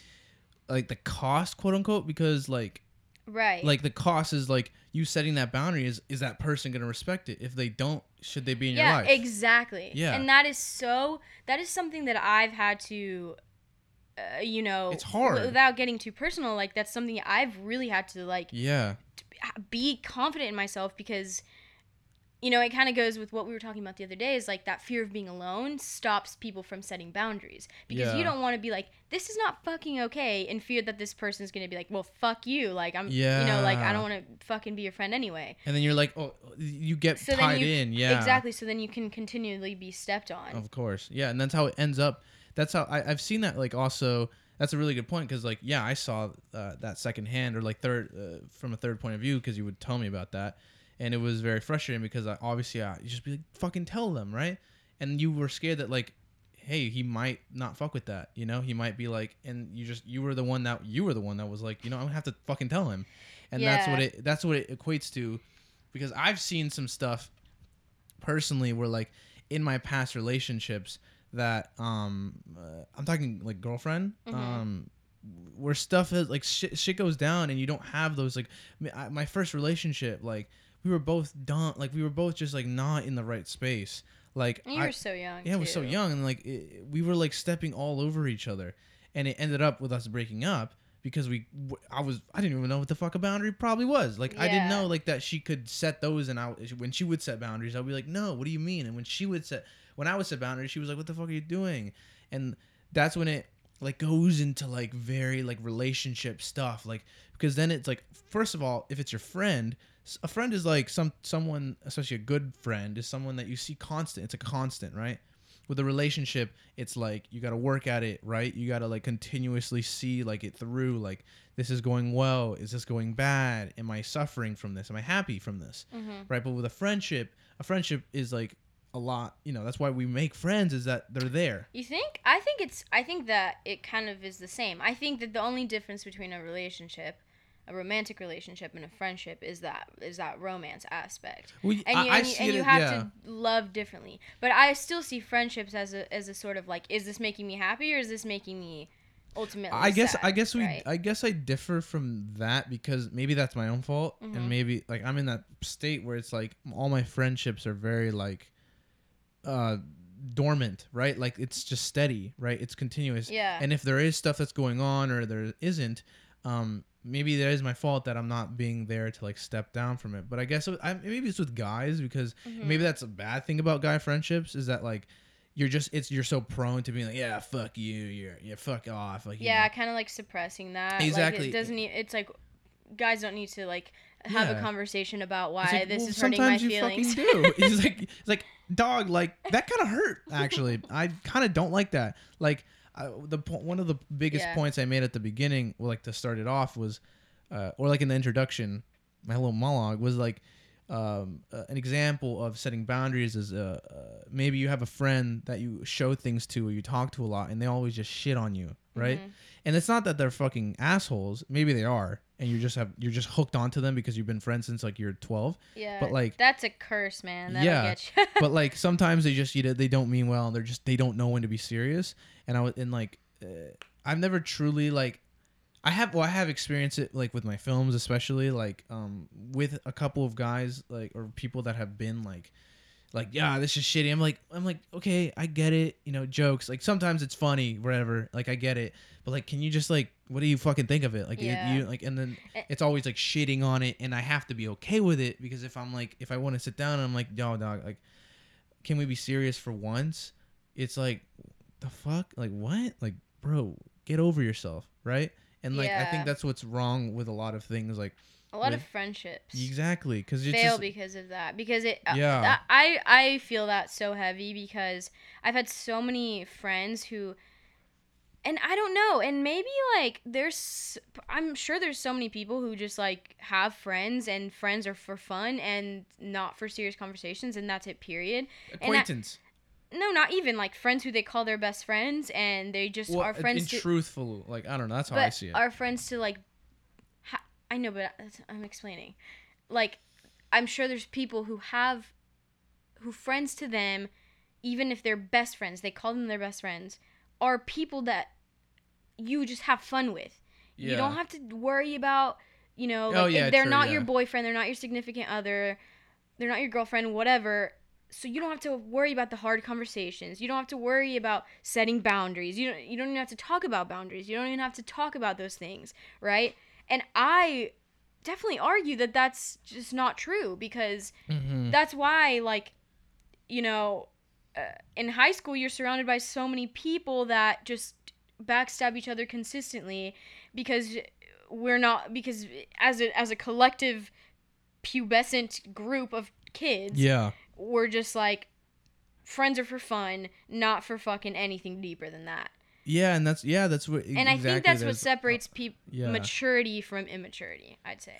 like the cost, quote unquote, because like, right. Like the cost is like you setting that boundary is that person going to respect it? If they don't, should they be in your life? Yeah, exactly. Yeah. And that is something that I've had to, you know, it's hard without getting too personal. Like that's something I've really had to like, be confident in myself because, you know, it kind of goes with what we were talking about the other day is like that fear of being alone stops people from setting boundaries because you don't want to be like, this is not fucking okay, and fear that this person's going to be like, well, fuck you. Like I'm, you know, like I don't want to fucking be your friend anyway. And then you're like, oh, you get tied in. Yeah, exactly. So then you can continually be stepped on. Of course. Yeah. And that's how it ends up. That's how I've seen that. Like also, that's a really good point. Cause like, yeah, I saw that secondhand or like third from a third point of view, cause you would tell me about that. And it was very frustrating because I you just be like, fucking tell them, right? And you were scared that like, hey, he might not fuck with that, you know? He might be like, and you were the one that was like, you know, I'm gonna have to fucking tell him, and that's what it equates to, because I've seen some stuff personally where like in my past relationships that I'm talking like girlfriend, where stuff is like shit goes down and you don't have those like my first relationship like. We were both dumb. Like, we were both just, like, not in the right space. Like, you were so young, yeah, I was so young. And, like, we were, like, stepping all over each other. And it ended up with us breaking up because I didn't even know what the fuck a boundary probably was. Like, yeah. I didn't know, like, that she could set those. And when she would set boundaries, I'd be like, no, what do you mean? And when I would set boundaries, she was like, what the fuck are you doing? And that's when it... like goes into like very like relationship stuff, like, because then it's like, first of all, if it's your friend, a friend is like someone, especially a good friend, is someone that you see constant. It's a constant, right? With a relationship, it's like you got to work at it, right? You got to like continuously see like it through, like, this is going well, is this going bad, am I suffering from this, am I happy from this, mm-hmm. right? But with a friendship is like a lot, you know, that's why we make friends, is that they're there. You think? I think that it kind of is the same. I think that the only difference between a relationship, a romantic relationship, and a friendship is that romance aspect. You have to love differently. But I still see friendships as a sort of like, is this making me happy or is this making me ultimately sad, right? I guess I differ from that because maybe that's my own fault, mm-hmm. and maybe like I'm in that state where it's like all my friendships are very like dormant, right? Like it's just steady, right? It's continuous. Yeah. And if there is stuff that's going on or there isn't, maybe that is my fault that I'm not being there to like step down from it. But I guess maybe it's with guys because mm-hmm. maybe that's a bad thing about guy friendships, is that like you're so prone to being like, yeah, fuck you, you're fuck off, like, yeah, you know. Kind of like suppressing that. Exactly. Like, it's like guys don't need to like have a conversation about why this is hurting my feelings. Sometimes you fucking do. It's like dog, like that kind of hurt. Actually, I kind of don't like that. Like one of the biggest points I made at the beginning, like to start it off, was, or like in the introduction, my little monologue was like, an example of setting boundaries is maybe you have a friend that you show things to or you talk to a lot, and they always just shit on you, right? Mm-hmm. And it's not that they're fucking assholes. Maybe they are, and you're just hooked onto them because you've been friends since like you're 12. Yeah, but like that's a curse, man. That'll get you. But like sometimes they just they don't mean well, and they don't know when to be serious. And I've never truly like. I have experienced it like with my films, especially like with a couple of guys like or people that have been like yeah, this is shitty. I'm like okay, I get it, you know, jokes. Like sometimes it's funny, whatever. Like I get it, but like, can you just like, what do you fucking think of it? Like you like, and then it's always like shitting on it, and I have to be okay with it because if I'm like, if I want to sit down and I'm like, yo, dog, like, can we be serious for once? It's like, the fuck, like what, like bro, get over yourself, right? And, like, I think that's what's wrong with a lot of things, like... A lot of friendships. Exactly. Cause it's fail just, because of that. Because it... I feel that so heavy because I've had so many friends who... And I don't know. And maybe, like, there's... I'm sure there's so many people who just, like, have friends. And friends are for fun and not for serious conversations. And that's it, period. Acquaintance. No, not even, like, friends who they call their best friends, and they just are friends to... truthful, like, I don't know, that's how I see it. Are friends to, like... I know, but I'm explaining. Like, I'm sure there's people who friends to them, even if they're best friends, they call them their best friends, are people that you just have fun with. Yeah. You don't have to worry about, you know, like, they're not your boyfriend, they're not your significant other, they're not your girlfriend, whatever... So you don't have to worry about the hard conversations. You don't have to worry about setting boundaries. You don't even have to talk about boundaries. You don't even have to talk about those things, right? And I definitely argue that that's just not true because mm-hmm. that's why, like, you know, in high school you're surrounded by so many people that just backstab each other consistently because as a collective pubescent group of kids. Yeah. We're just like, friends are for fun, not for fucking anything deeper than that. Yeah, and that's what. And exactly, I think that's what separates maturity from immaturity. I'd say.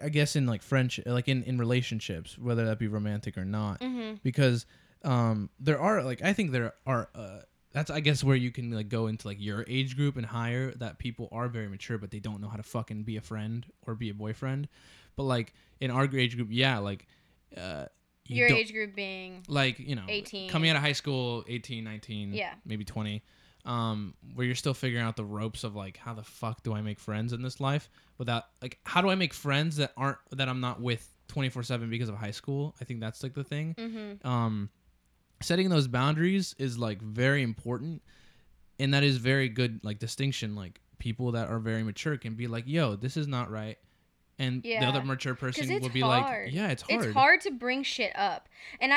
I guess in like friendship, like in relationships, whether that be romantic or not, mm-hmm. because there are like I think there are. That's I guess where you can like go into like your age group and higher that people are very mature, but they don't know how to fucking be a friend or be a boyfriend. But like in our age group, yeah, like. Your age group being like, you know, 18, coming out of high school, 18, 19, maybe 20, where you're still figuring out the ropes of like, how the fuck do I make friends in this life without like, how do I make friends that I'm not with 24/7 because of high school? I think that's like the thing. Mm-hmm. Setting those boundaries is like very important. And that is very good. Like distinction, like people that are very mature can be like, yo, this is not right. And the other mature person would be hard. Like, yeah, it's hard. It's hard to bring shit up. And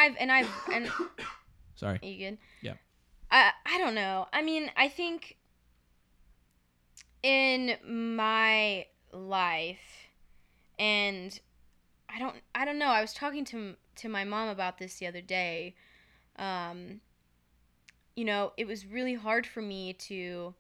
sorry. Are you good? Yeah. I don't know. I mean, I think in my life, and I don't know. I was talking to my mom about this the other day. You know, it was really hard for me to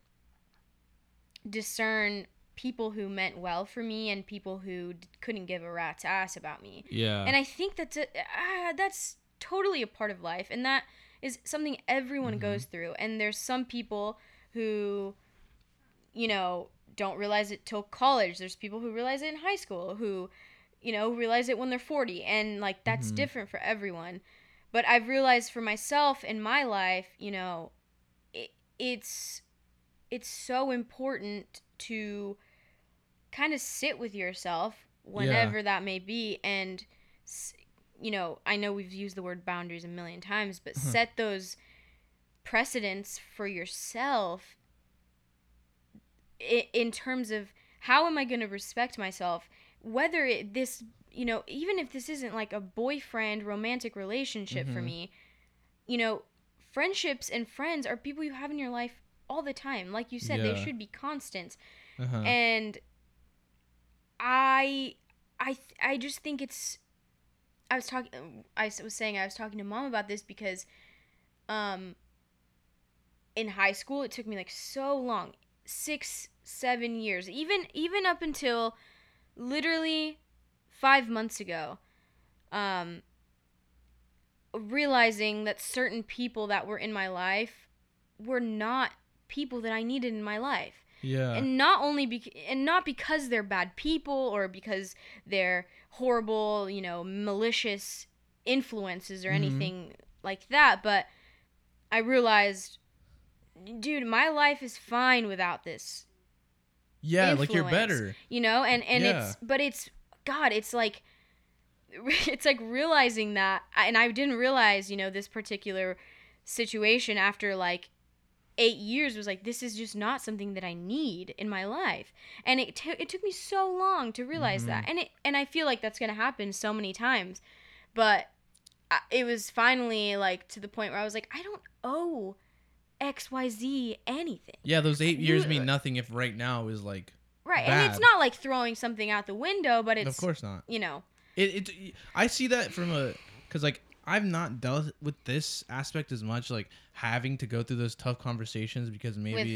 discern people who meant well for me and people who couldn't give a rat's ass about me. Yeah. And I think that's totally a part of life, and that is something everyone mm-hmm. goes through. And there's some people who, you know, don't realize it till college. There's people who realize it in high school, who, you know, realize it when they're 40, and like that's mm-hmm. different for everyone. But I've realized for myself in my life, you know, it's so important to kind of sit with yourself whenever yeah. that may be, and, you know, I know we've used the word boundaries a million times, but set those precedents for yourself in terms of how am I going to respect myself, whether this, you know, even if this isn't like a boyfriend romantic relationship mm-hmm. for me, you know, friendships and friends are people you have in your life all the time. Like you said, yeah. they should be constant. Uh-huh. And I just think it's, I was talking to mom about this because in high school, it took me like so long, 6-7 years, even up until literally 5 months ago, realizing that certain people that were in my life were not people that I needed in my life. Yeah. And not because they're bad people or because they're horrible, you know, malicious influences or mm-hmm. anything like that, but I realized, dude, my life is fine without this. Yeah, influence, like you're better. You know, and yeah. it's like realizing that, and I didn't realize, you know, this particular situation after like 8 years was like, this is just not something that I need in my life. And it took me so long to realize mm-hmm. that. And I feel like that's going to happen so many times. But it was finally like to the point where I was like, I don't owe XYZ anything. Yeah, those 8 years mean nothing if right now is like right, bad. And it's not like throwing something out the window, but it's... Of course not. You know. I see that from a... Because like, I've not dealt with this aspect as much, like having to go through those tough conversations because maybe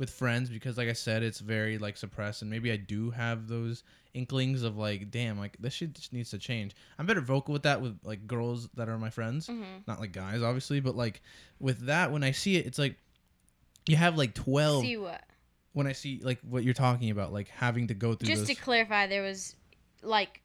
with friends, because like I said, it's very like suppressed, and maybe I do have those inklings of like, damn, like this shit just needs to change. I'm better vocal with that with like girls that are my friends, mm-hmm. not like guys obviously, but like with that, when I see it, it's like you have like 12. See what? When I see like what you're talking about, like having to go through. Just to clarify, there was like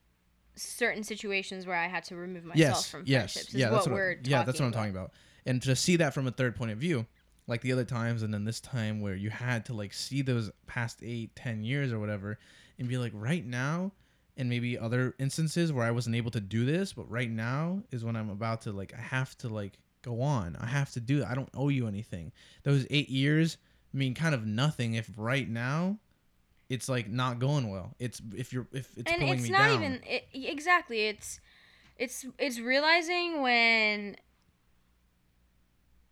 certain situations where I had to remove myself from friendships. That's what I'm talking about. And to see that from a third point of view, like the other times, and then this time where you had to like see those past 8-10 years or whatever, and be like, right now, and maybe other instances where I wasn't able to do this, but right now is when I'm about to like, I have to like go on. I have to do it. I don't owe you anything. Those 8 years mean kind of nothing if right now it's like not going well. It's pulling me down. And it's not even exactly. It's realizing when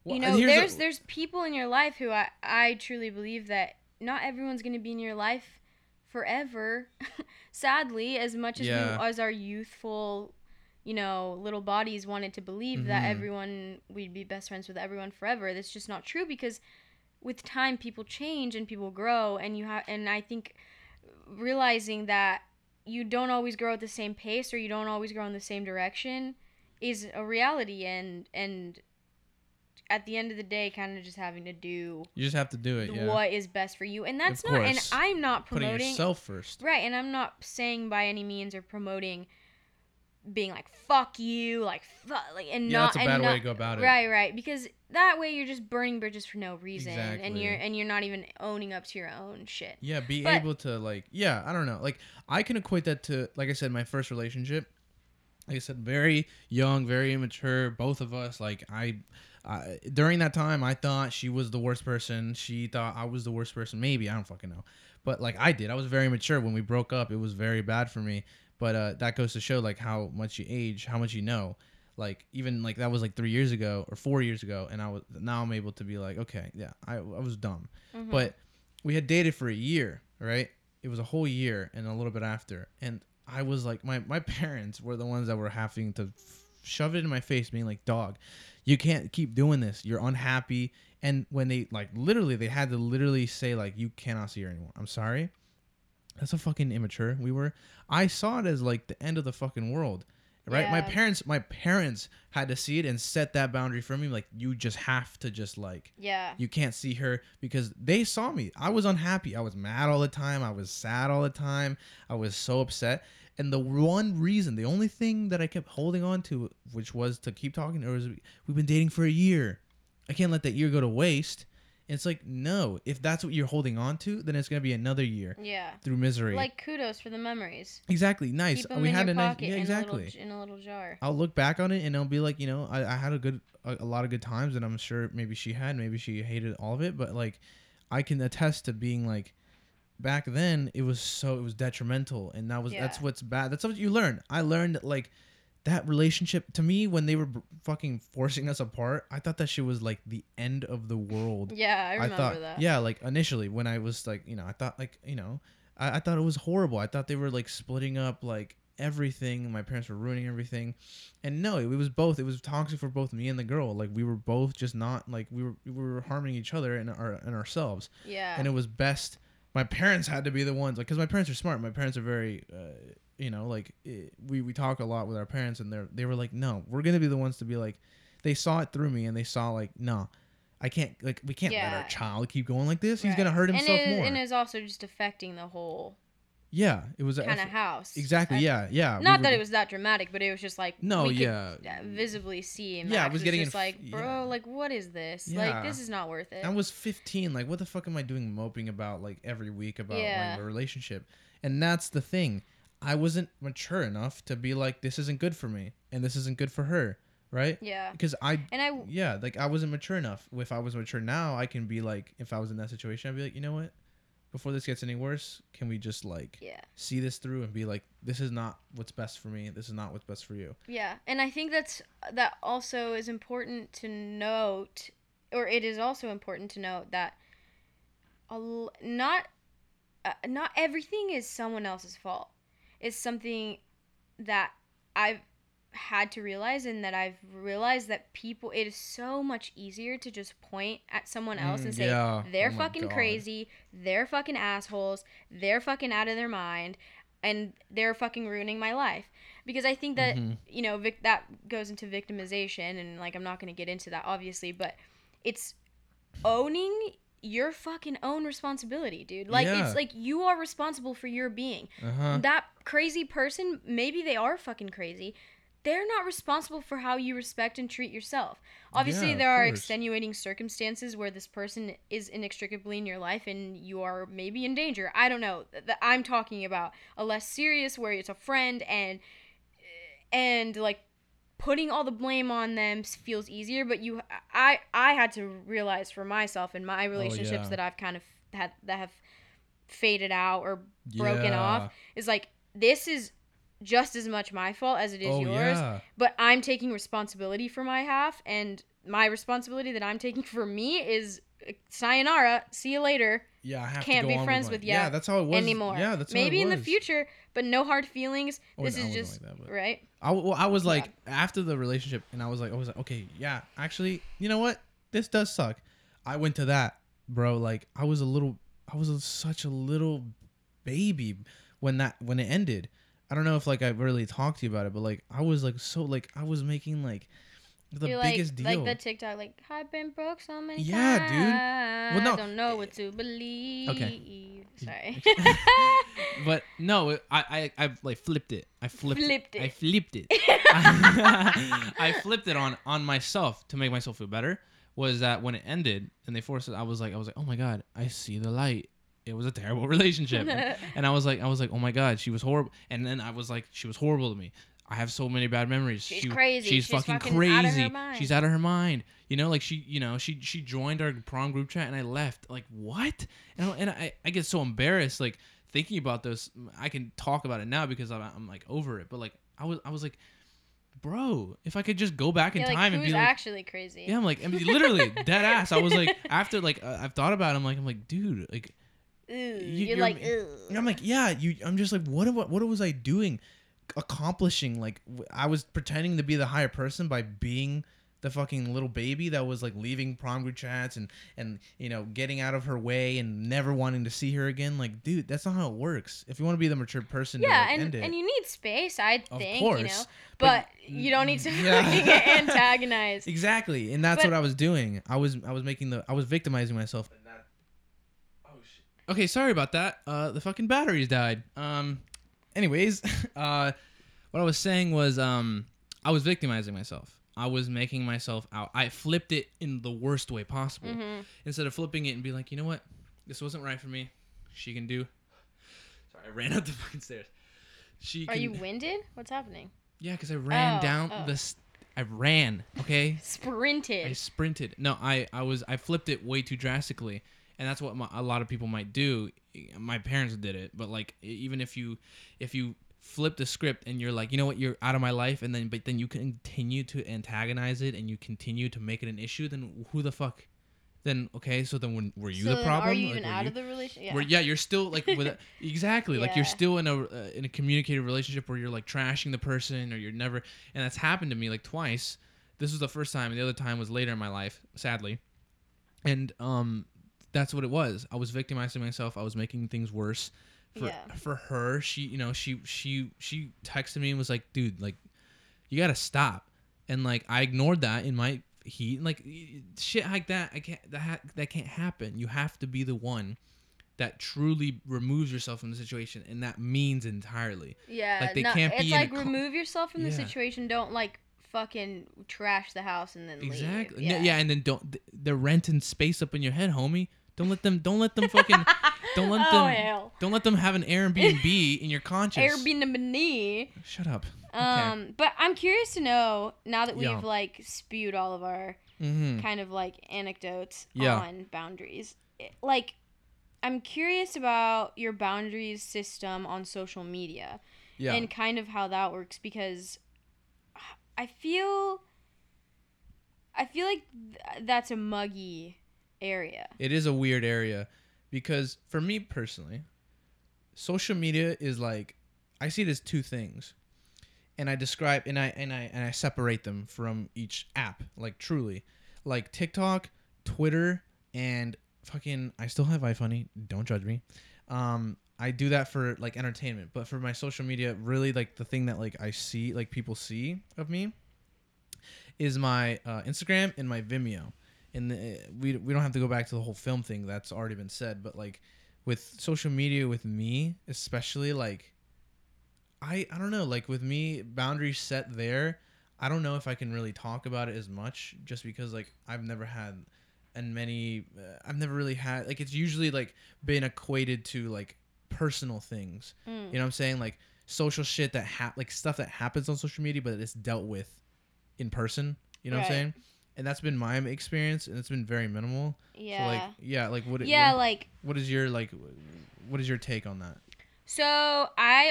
you know there's people in your life who I truly believe that not everyone's going to be in your life forever. Sadly, as much as as our youthful, you know, little bodies wanted to believe mm-hmm. that everyone we'd be best friends with everyone forever. That's just not true, because with time, people change and people grow, and I think realizing that you don't always grow at the same pace or you don't always grow in the same direction is a reality, and at the end of the day, kind of just having to do... You just have to do it, yeah. What is best for you, and that's not... And I'm not promoting... Putting yourself first. Right, and I'm not saying by any means or promoting being like, fuck you, like, fuck, like, and yeah, not... Yeah, that's a bad way to go about it. Right, because... That way you're just burning bridges for no reason, exactly. And you're not even owning up to your own shit. Yeah, able to like, yeah, I don't know. Like I can equate that to, like I said, my first relationship. Like I said, very young, very immature, both of us. Like I during that time, I thought she was the worst person. She thought I was the worst person. Maybe, I don't fucking know. But like I did, I was very mature when we broke up. It was very bad for me. But that goes to show like how much you age, how much you know. Like even like that was like 3 years ago or 4 years ago, and I'm able to be like, okay, yeah, I was dumb, mm-hmm. but we had dated for a year, right? It was a whole year and a little bit after. And I was like, my parents were the ones that were having to shove it in my face, being like, dog, you can't keep doing this. You're unhappy. And when they literally say like, you cannot see her anymore. I'm sorry. That's how fucking immature we were. I saw it as like the end of the fucking world. Right? Yeah. My parents had to see it and set that boundary for me. Like, you just have to just like, yeah, you can't see her, because they saw me. I was unhappy. I was mad all the time. I was sad all the time. I was so upset. And the one reason, the only thing that I kept holding on to, which was to keep talking to her, was we've been dating for a year. I can't let that year go to waste. And it's like, no, if that's what you're holding on to, then it's going to be another year. Yeah. Through misery. Like, kudos for the memories. Exactly. Nice. Keep them we in had your a pocket nice, yeah, exactly. in a little jar. I'll look back on it and I'll be like, you know, I had a lot of good times, and I'm sure maybe she hated all of it, but like, I can attest to being like, back then it was detrimental, and that's what's bad. That's what you learn. I learned like that relationship, to me, when they were fucking forcing us apart, I thought that shit was like the end of the world. Yeah, I remember that. Yeah, like initially when I was like, you know, I thought like, you know, I thought it was horrible. I thought they were like splitting up like everything. My parents were ruining everything. And no, it was both. It was toxic for both me and the girl. Like, we were both just not like, we were harming each other and ourselves. Yeah. And it was best. My parents had to be the ones, like, because my parents are smart. My parents are very, you know, like, we talk a lot with our parents, and they were like, no, we're going to be the ones to be like, they saw it through me, and they saw, like, no, I can't, like, we can't let our child keep going like this. Right. He's going to hurt himself more. And it was also just affecting the whole it was kind of house. Exactly, yeah. Not that it was that dramatic, but it was just like, we could visibly see him. Yeah, I was getting just like, bro, like, what is this? Yeah. Like, this is not worth it. I was 15. Like, what the fuck am I doing moping about, like, every week about like, a relationship? And that's the thing. I wasn't mature enough to be like, this isn't good for me, and this isn't good for her, right? Yeah. Because I wasn't mature enough. If I was mature now, I can be like, if I was in that situation, I'd be like, you know what? Before this gets any worse, can we just like see this through and be like, this is not what's best for me. This is not what's best for you. Yeah. And I think that also is important to note, or it is also important to note that not everything is someone else's fault. It's something that I've had to realize, and that I've realized that people, it is so much easier to just point at someone else and say, they're fucking crazy, they're fucking assholes, they're fucking out of their mind, and they're fucking ruining my life. Because I think that, you know, that goes into victimization, and like, I'm not going to get into that, obviously, but it's owning your fucking own responsibility, dude. Like, it's like, you are responsible for your being. That crazy person, maybe they are fucking crazy. They're not responsible for how you respect and treat yourself. Obviously, there are extenuating circumstances where this person is inextricably in your life and you are maybe in danger. I don't know. I'm talking about a less serious, where it's a friend, and like, putting all the blame on them feels easier. But I had to realize for myself in my relationships that I've kind of had, that have faded out or broken off, is like, this is just as much my fault as it is yours, but I'm taking responsibility for my half, and my responsibility that I'm taking for me is sayonara, see you later. I have can't to go be friends with you that's how it was anymore. That's maybe how it was in the future, but no hard feelings. This is just like that, right. I was like, after the relationship, and I was like, okay, actually, you know what, this does suck. I went to that, bro. Like, I was such a little baby when it ended. I don't know if like I really talked to you about it, but like, I was like, so like, I was making like the biggest deal. Like the TikTok, like, I've been broke so many times. Yeah, dude. Well, no. I don't know what to believe. Okay. Sorry. But no, I like flipped it. I flipped it. I flipped it on myself to make myself feel better. Was that when it ended and they forced it, I was like, oh my God, I see the light. It was a terrible relationship. And I was like, oh my God, she was horrible. And then I was like, she was horrible to me. I have so many bad memories. She's crazy. She's fucking crazy. She's out of her mind. You know, like, she joined our prom group chat and I left. Like, what? And I get so embarrassed, like, thinking about this. I can talk about it now because I'm like over it. But like, I was like, bro, if I could just go back in time and be like, who's actually crazy? Yeah, I'm like, I mean, literally dead ass. I was like, after like, I've thought about it, I'm like, dude, like, ooh. You're like, ooh. I'm like, yeah. I'm just like, what was I doing? Accomplishing, like, I was pretending to be the higher person by being the fucking little baby that was like leaving prom group chats and you know, getting out of her way and never wanting to see her again. Like, dude, that's not how it works. If you want to be the mature person, yeah, to, like, end it. And you need space, I think, of course, you know, but you don't need to fucking get antagonized. Exactly, and that's what I was doing. I was victimizing myself. Oh shit. Okay, sorry about that. The fucking batteries died. Anyways, what I was saying was, I was victimizing myself. I was making myself out. I flipped it in the worst way possible. Mm-hmm. Instead of flipping it and be like, you know what? This wasn't right for me. She can do. Sorry, I ran up the fucking stairs. Are you winded? What's happening? Yeah, because I ran down I ran, okay? Sprinted. I sprinted. No, I flipped it way too drastically. And that's what a lot of people might do. My parents did it. But like, even if you flip the script and you're like, you know what, you're out of my life, and then but then you continue to antagonize it and you continue to make it an issue, then who the fuck? Then okay, so then were you the problem? Are you even out of the relationship? Yeah. Yeah, you're still like with exactly, yeah. Like you're still in a communicative relationship where you're like trashing the person or you're never, and that's happened to me like twice. This was the first time, and the other time was later in my life, sadly, and that's what it was. I was victimizing myself. I was making things worse. For her, she, you know, she texted me and was like, dude, like, you gotta stop. And like, I ignored that in my heat, and like, shit like that. That can't happen. You have to be the one that truly removes yourself from the situation, and that means entirely. Yeah, like they can't be. It's like remove yourself from the situation. Don't like fucking trash the house and then exactly. Leave. Yeah. No, yeah, and then don't the rent and space up in your head, homie. Don't let them fucking. Don't let them have an Airbnb in your conscience. Airbnb. Shut up. Okay. But I'm curious to know, now that we've like spewed all of our kind of like anecdotes on boundaries. Like, I'm curious about your boundaries system on social media and kind of how that works, because I feel like that's a muggy area. It is a weird area. Because for me personally, social media is like, I see it as two things, and I describe and I separate them from each app, like truly, like TikTok, Twitter, and fucking. I still have iFunny. Don't judge me. I do that for like entertainment, but for my social media, really like the thing that like I see, like people see of me, is my Instagram and my Vimeo. And we don't have to go back to the whole film thing. That's already been said. But like with social media, with me especially, like I don't know. Like with me, boundaries set there. I don't know if I can really talk about it as much, just because like I've never really had, like, it's usually like been equated to like personal things. You know what I'm saying? Like social shit that like stuff that happens on social media, but it's dealt with in person. You know what I'm saying? And that's been my experience, and it's been very minimal. Yeah. So like, yeah, like what? Yeah, like. What is your take on that? So I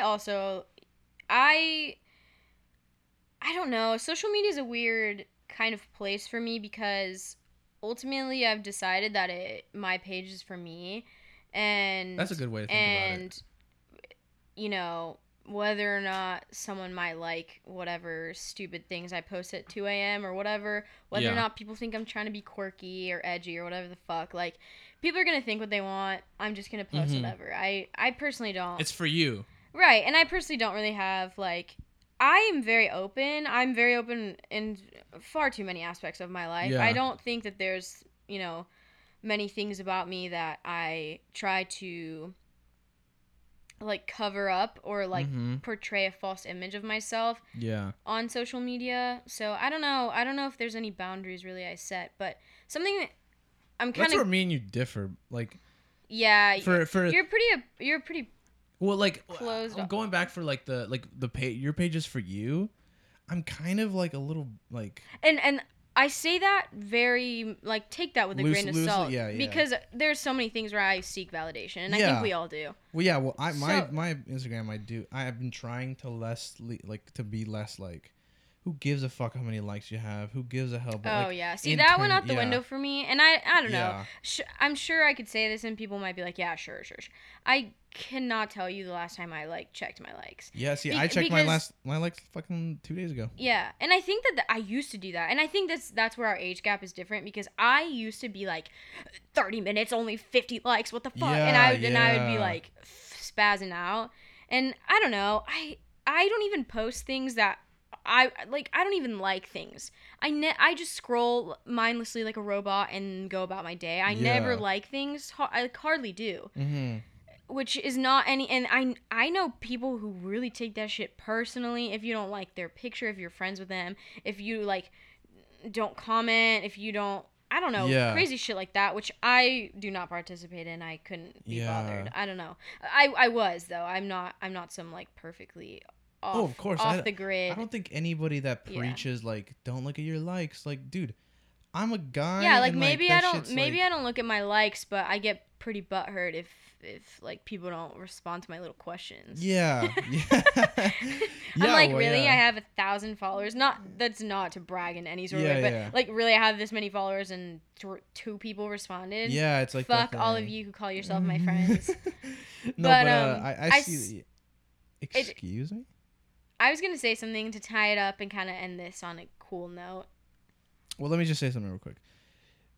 don't know. Social media is a weird kind of place for me, because ultimately I've decided that my page is for me, and that's a good way to think about it. And you know, whether or not someone might like whatever stupid things I post at 2 a.m. or whatever, whether or not people think I'm trying to be quirky or edgy or whatever the fuck, like, people are going to think what they want. I'm just going to post whatever. I personally don't. It's for you. Right. And I personally don't really have, like, I am very open. I'm very open in far too many aspects of my life. Yeah. I don't think that there's, you know, many things about me that I try to like cover up or like portray a false image of myself on social media. So I don't know if there's any boundaries really I set, but something that I'm kind of, that's where me and you differ, like you're pretty well, like closed going back for like the page, your page is for you. I'm kind of like a little like and I say that very, like, take that with a grain of salt, because there's so many things where I seek validation, and I think we all do. Well, yeah, well, my Instagram, I do. I have been trying to be less, like, who gives a fuck how many likes you have? Who gives a hell? But, see, that went out the window for me, and I don't know. I'm sure I could say this, and people might be like, yeah, sure. I cannot tell you the last time I like checked my likes. Yeah, see, I checked my likes fucking 2 days ago. Yeah, and I think that I used to do that, and I think that's where our age gap is different, because I used to be like, 30 minutes, only 50 likes, what the fuck? Yeah, and I would be like spazzing out, and I don't know. I don't even post things that. I don't even like things. I just scroll mindlessly like a robot and go about my day. Never like things. I hardly do. Mm-hmm. Which is not any... And I know people who really take that shit personally. If you don't like their picture, if you're friends with them, if you, like, don't comment, if you don't... I don't know. Yeah. Crazy shit like that, which I do not participate in. I couldn't be bothered. I don't know. I was, though. I'm not some, like, perfectly... of course. Off the grid. I don't think anybody that preaches like don't look at your likes. Like, dude, I'm a guy. Yeah, like maybe I don't. Maybe I don't look at my likes, but I get pretty butthurt if like people don't respond to my little questions. Yeah. I'm like, really? I have 1,000 followers. That's not to brag in any sort of way, but like, really, I have this many followers and two people responded. Yeah, it's like fuck all of you who call yourself my friends. I see. Excuse me. I was going to say something to tie it up and kind of end this on a cool note. Well, let me just say something real quick.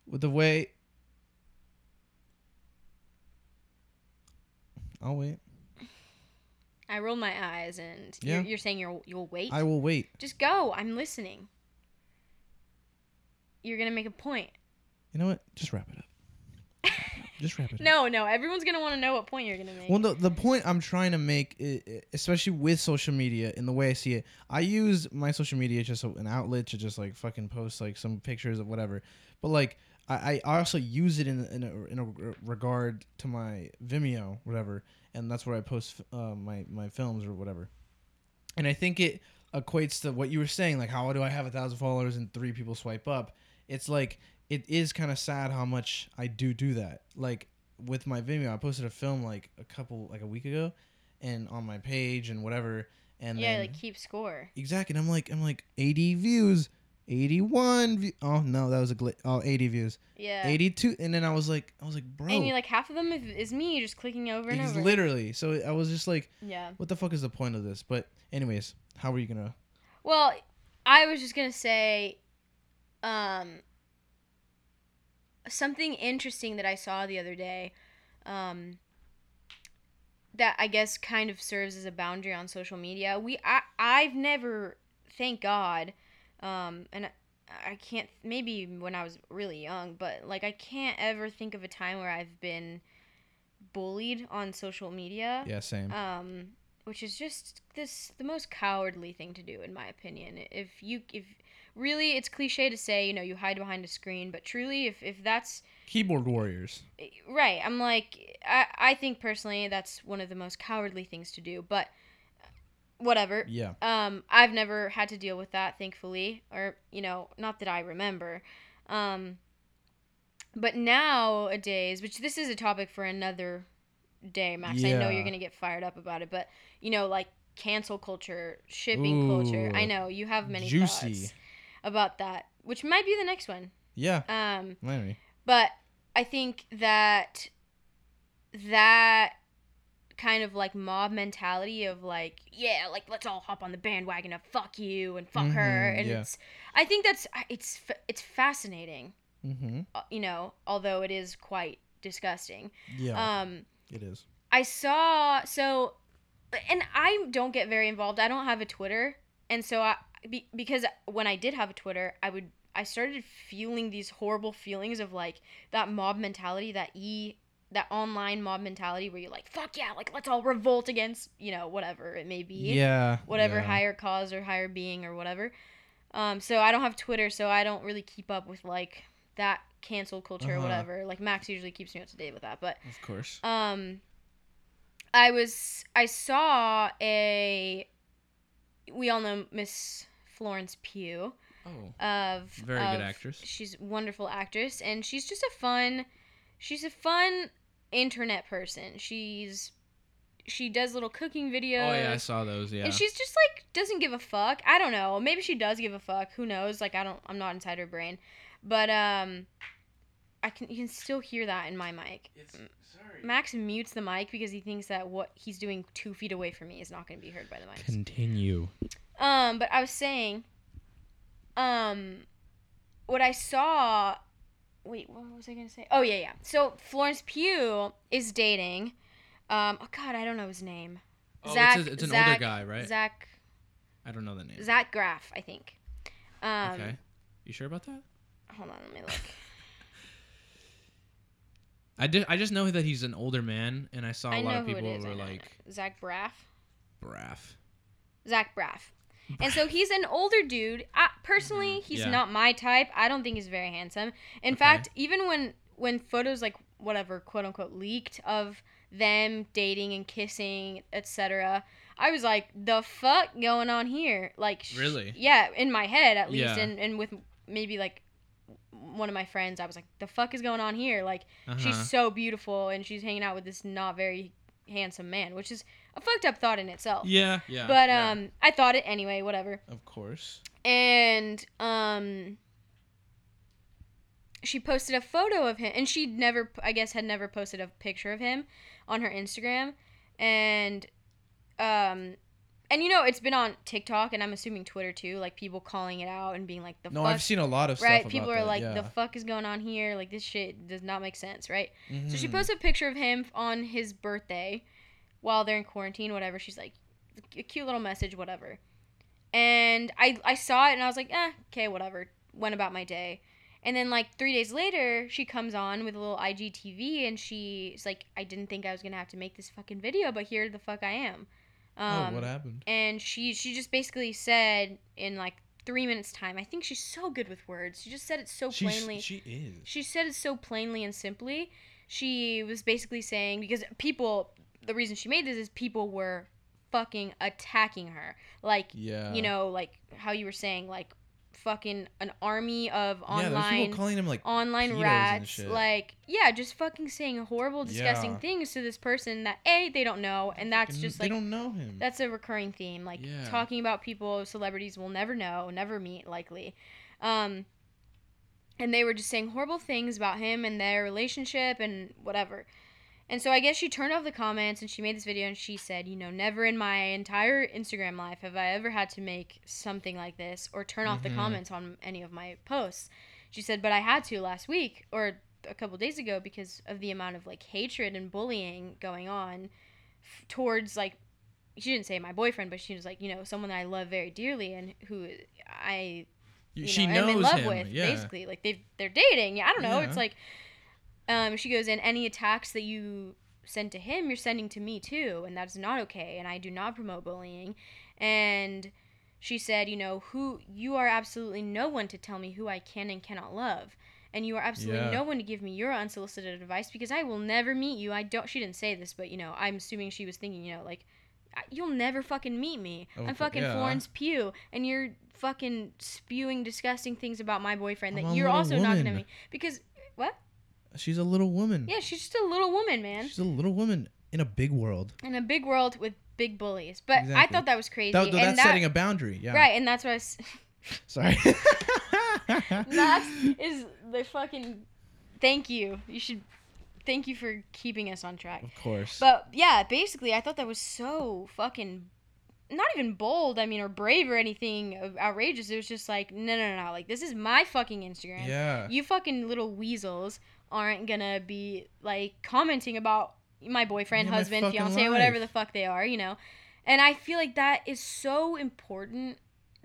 With the way... I'll wait. I rolled my eyes and you're saying you'll wait? I will wait. Just go. I'm listening. You're going to make a point. You know what? Just wrap it up. Just wrap it up. No. Everyone's going to want to know what point you're going to make. Well, the point I'm trying to make, especially with social media and the way I see it, I use my social media as just an outlet to just, like, fucking post, like, some pictures of whatever. But, like, I also use it in a regard to my Vimeo, whatever, and that's where I post my films or whatever. And I think it equates to what you were saying, like, how do I have 1,000 followers and 3 people swipe up? It's like... It is kind of sad how much I do that. Like with my Vimeo, I posted a film like a week ago, and on my page and whatever. And yeah, then, like keep score. Exactly. And I'm like 80 views, 81. Oh no, that was a glitch. Oh, 80 views. Yeah. 82. And then I was like, bro. And you're like half of them is me just clicking over and over. Literally. So I was just like, yeah. What the fuck is the point of this? But anyways, how are you gonna? Well, I was just gonna say, something interesting that I saw the other day that I guess kind of serves as a boundary on social media. I've never, thank God, and I can't, maybe when I was really young, but like I can't ever think of a time where I've been bullied on social media. Yeah, same. Which is just the most cowardly thing to do, in my opinion. Really, it's cliche to say, you hide behind a screen, but truly, if that's... Keyboard warriors. Right. I'm like, I think personally that's one of the most cowardly things to do, but whatever. Yeah. I've never had to deal with that, thankfully, or, not that I remember. But nowadays, which this is a topic for another day, Max. Yeah. I know you're going to get fired up about it, but, like cancel culture, shipping culture. I know, you have many juicy thoughts about that, which might be the next one. Yeah. Maybe. But I think that kind of like mob mentality of like, yeah, like let's all hop on the bandwagon of fuck you and fuck her, and I think that's it's fascinating. Mm-hmm. Although it is quite disgusting. Yeah. It is. I saw and I don't get very involved. I don't have a Twitter, and so because when I did have a Twitter, I started feeling these horrible feelings of like that mob mentality, that online mob mentality where you're like, fuck yeah, like let's all revolt against, whatever it may be. Yeah. Whatever higher cause or higher being or whatever. So I don't have Twitter, so I don't really keep up with like that cancel culture or whatever. Like Max usually keeps me up to date with that, but of course. I saw we all know Miss Florence Pugh. Oh, very good actress. She's a wonderful actress, and she's just she's a fun internet person. She's she does little cooking videos. Oh, yeah, I saw those, yeah. And she's just, like, doesn't give a fuck. I don't know. Maybe she does give a fuck. Who knows? Like, I'm not inside her brain. But, you can still hear that in my mic. Sorry. Max mutes the mic because he thinks that what he's doing 2 feet away from me is not going to be heard by the mic. Continue. But I was saying, what I saw, wait, what was I going to say? Oh, yeah. So Florence Pugh is dating, I don't know his name. Oh, Zach, it's an older guy, right? Zach. I don't know the name. Zach Braff, I think. Okay. You sure about that? Hold on, let me look. I just know that he's an older man, and I saw a lot of people who were like... Zach Braff? Zach Braff. And so he's an older dude. Personally, he's not my type. I don't think he's very handsome. In fact, even when photos, like, whatever, quote-unquote, leaked of them dating and kissing, etc., I was like, the fuck going on here? Like, really? Yeah, in my head, at least, and with maybe, like, one of my friends, I was like, the fuck is going on here? Like, she's so beautiful, and she's hanging out with this not very handsome man, which is a fucked up thought in itself. Yeah. But, I thought it anyway, whatever. Of course. And, she posted a photo of him, and she'd never, I guess, had never posted a picture of him on her Instagram, and you know, it's been on TikTok, and I'm assuming Twitter too, like people calling it out and being like, the fuck. No, I've seen a lot of stuff about people are that, like, the fuck is going on here? Like, this shit does not make sense, right? Mm-hmm. So she posted a picture of him on his birthday while they're in quarantine, whatever. She's like, a cute little message, whatever. And I saw it, and I was like, okay, whatever. Went about my day. And then, like, 3 days later, she comes on with a little IGTV, and she's like, I didn't think I was going to have to make this fucking video, but here the fuck I am. What happened? And she just basically said in, like, 3 minutes' time, I think she's so good with words. She just said it so plainly. She is. She said it so plainly and simply. She was basically saying, because people, the reason she made this is people were fucking attacking her. Like, you know, like how you were saying, like, fucking an army of online people calling him, like, online rats and shit. Like, just fucking saying horrible, disgusting things to this person that A, they don't know, and that's just like, they don't know him. That's a recurring theme, like talking about people celebrities will never know, never meet, likely. And they were just saying horrible things about him and their relationship and whatever. And so I guess she turned off the comments, and she made this video, and she said, you know, never in my entire Instagram life have I ever had to make something like this or turn off the comments on any of my posts. She said, but I had to last week or a couple days ago because of the amount of, like, hatred and bullying going on towards, like, she didn't say my boyfriend, but she was like, you know, someone that I love very dearly and who I, am in love with, basically. Like, they're dating. I don't know. Yeah. It's like... she goes, and any attacks that you send to him, you're sending to me too, and that's not okay, and I do not promote bullying. And she said, you know, you are absolutely no one to tell me who I can and cannot love, and you are absolutely no one to give me your unsolicited advice because I will never meet you. She didn't say this, but, you know, I'm assuming she was thinking, you know, like, you'll never fucking meet me. Okay, I'm fucking Florence Pugh, and you're fucking spewing disgusting things about my boyfriend that you're also not going to meet. Because, what? She's a little woman. Yeah, she's just a little woman, man. She's a little woman in a big world. In a big world with big bullies. But exactly. I thought that was crazy. That's setting a boundary, yeah. Right, and that's what I was... Sorry. That is the fucking... Thank you. You should... Thank you for keeping us on track. Of course. But, yeah, basically, I thought that was so fucking... Not even bold, I mean, or brave or anything outrageous. It was just like, no. Like, this is my fucking Instagram. Yeah. You fucking little weasels... aren't gonna be, like, commenting about my boyfriend, husband, fiance, whatever the fuck they are, you know? And I feel like that is so important,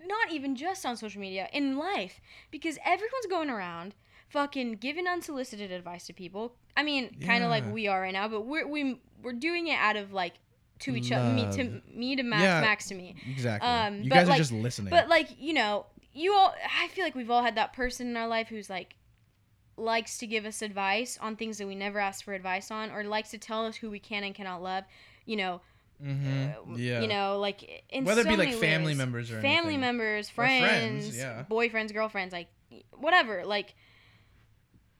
not even just on social media, in life, because everyone's going around fucking giving unsolicited advice to people. I mean, kind of like we are right now, but we're doing it out of, like, to each other, me to Max, Max to me. Exactly. You guys are, like, just listening. But, like, you know, I feel like we've all had that person in our life who's, like, likes to give us advice on things that we never asked for advice on, or likes to tell us who we can and cannot love, you know. Mm-hmm. Yeah. You know, like, in whether so it be like family ways, members or family anything. Members, friends, boyfriends, girlfriends, like, whatever. Like,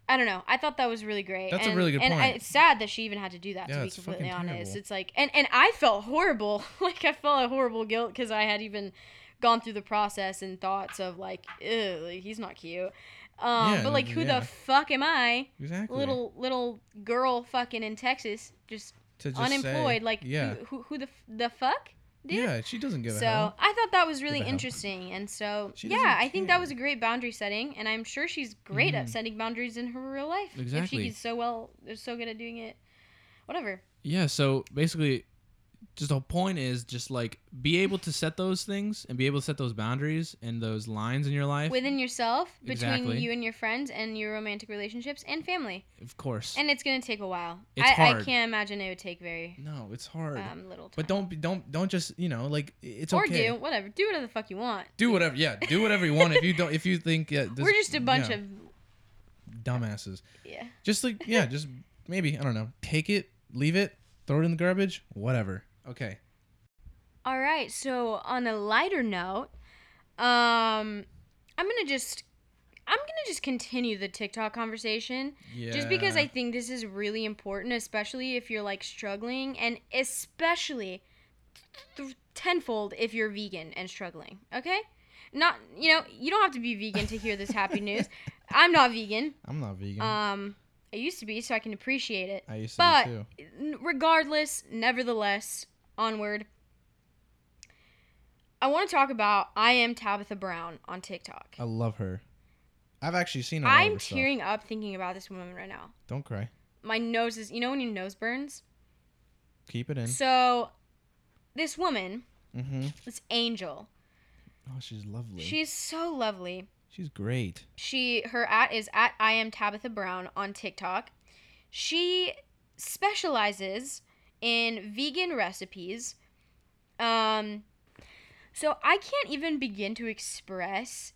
I don't know. I thought that was really great. That's a really good point. And it's sad that she even had to do that, to be completely honest. It's like, and I felt horrible. Like, I felt a horrible guilt because I had even gone through the process and thoughts of, like, ew, like, he's not cute. But, like, who the fuck am I? Exactly. Little girl fucking in Texas, just unemployed. Say, like, who the fuck? Dude. Yeah, she doesn't give a hell. So I thought that was really interesting. And so, I think that was a great boundary setting. And I'm sure she's great at setting boundaries in her real life. Exactly. If she's so good at doing it. Whatever. Yeah, so basically, just the whole point is just like be able to set those things and be able to set those boundaries and those lines in your life. Within yourself, between you and your friends and your romantic relationships and family. Of course. And it's going to take a while. It's hard. I can't imagine it would take very. No, it's hard. Little time. But don't just, like it's okay. Or do whatever. Do whatever the fuck you want. Do whatever. Yeah. Do whatever you want. If you think. Yeah, we're just a bunch of. Dumbasses. Yeah. Just like, just maybe, I don't know. Take it, leave it, throw it in the garbage, whatever. Okay. All right. So on a lighter note, I'm gonna just continue the TikTok conversation. Yeah. Just because I think this is really important, especially if you're like struggling, and especially tenfold if you're vegan and struggling. Okay. Not you don't have to be vegan to hear this happy news. I'm not vegan. I used to be, so I can appreciate it. I used to be too. But regardless, nevertheless, onward. I want to talk about I Am Tabitha Brown on TikTok. I love her. I've actually seen her. I'm tearing up thinking about this woman right now. Don't cry. My nose is, when your nose burns? Keep it in. So, this woman, this angel. Oh, she's lovely. She's so lovely. She's great. Her at is at I Am Tabitha Brown on TikTok. She specializes in vegan recipes. So I can't even begin to express.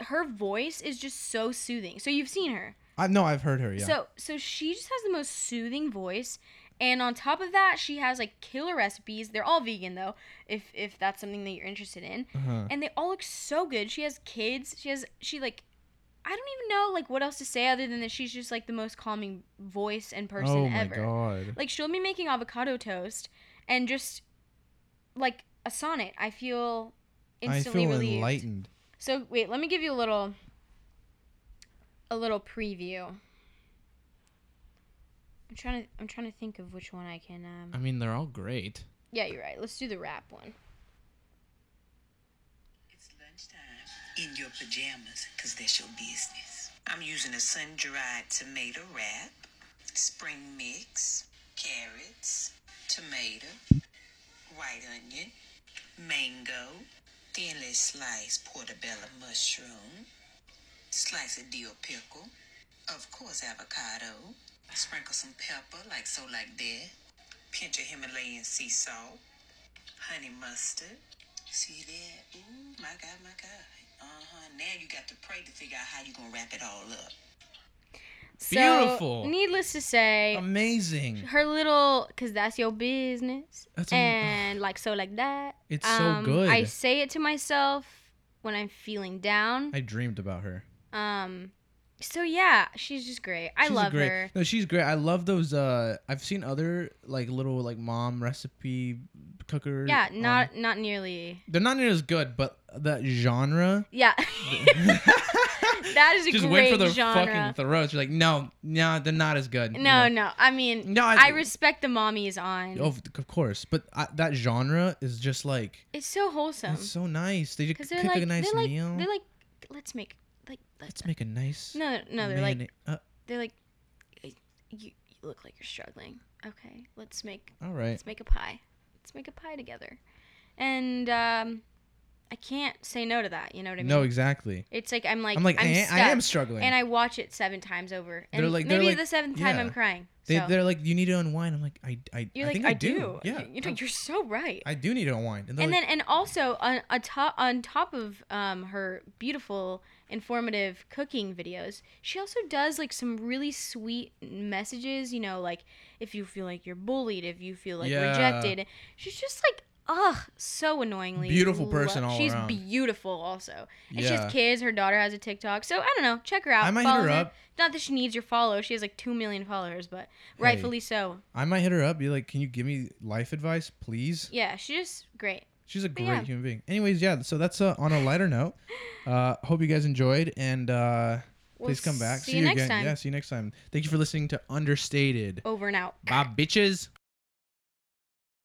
Her voice is just so soothing. So you've seen her. I've heard her, yeah. So she just has the most soothing voice. And on top of that, she has, like, killer recipes. They're all vegan, though, if that's something that you're interested in. Uh-huh. And they all look so good. She has kids. She I don't even know, like, what else to say other than that she's just, like, the most calming voice and person ever. Oh, my God. Like, she'll be making avocado toast and just, like, a sonnet. I feel instantly relieved. Enlightened. So, wait, let me give you a little preview. I'm trying to think of which one I can. They're all great. Yeah, you're right. Let's do the rap one. It's lunchtime in your pajamas, 'cause that's your business. I'm using a sun-dried tomato wrap, spring mix, carrots, tomato, white onion, mango, thinly sliced portobello mushroom, slice of dill pickle, of course avocado. Sprinkle some pepper, like that. Pinch of Himalayan sea salt. Honey mustard. See that? Ooh, my God. Now you got to pray to figure out how you gonna wrap it all up. So, beautiful. Needless to say. Amazing. Her little, 'cause that's your business. Like that. It's so good. I say it to myself when I'm feeling down. I dreamed about her. So, yeah, she's just great. I love her. No, she's great. I love those. I've seen other, little mom recipe cookers. Yeah, not nearly. They're not nearly as good, but that genre. Yeah. That is a just great genre. Just wait for the fucking throats. You're like, no, they're not as good. No. I respect the mommies on. Oh, of course. But that genre is just, like. It's so wholesome. It's so nice. They just cook a nice meal. They're like, let's make a nice. No, they're like, you look like you're struggling. Okay, Let's make a pie. Let's make a pie together, and I can't say no to that. You know what I mean? No, exactly. It's like I am struggling, and I watch it 7 times over, and the 7th time I'm crying. So. They're like, you need to unwind. I'm like, I think I do. Yeah, you're so right. I do need to unwind. And also on top of her beautiful, informative cooking videos, she also does like some really sweet messages. Like if you feel like you're bullied, if you feel like rejected, she's just like Ugh, so annoyingly. Beautiful person all around. She's beautiful also. And she has kids. Her daughter has a TikTok. So, I don't know. Check her out. I might hit her up. Not that she needs your follow. She has like 2 million followers, but rightfully so. I might hit her up. Be like, can you give me life advice, please? Yeah, she's just great. She's a great human being. Anyways, yeah. So, that's on a lighter note. Hope you guys enjoyed. And please come back. See you next time. Yeah, see you next time. Thank you for listening to Understated. Over and out. Bye, bitches.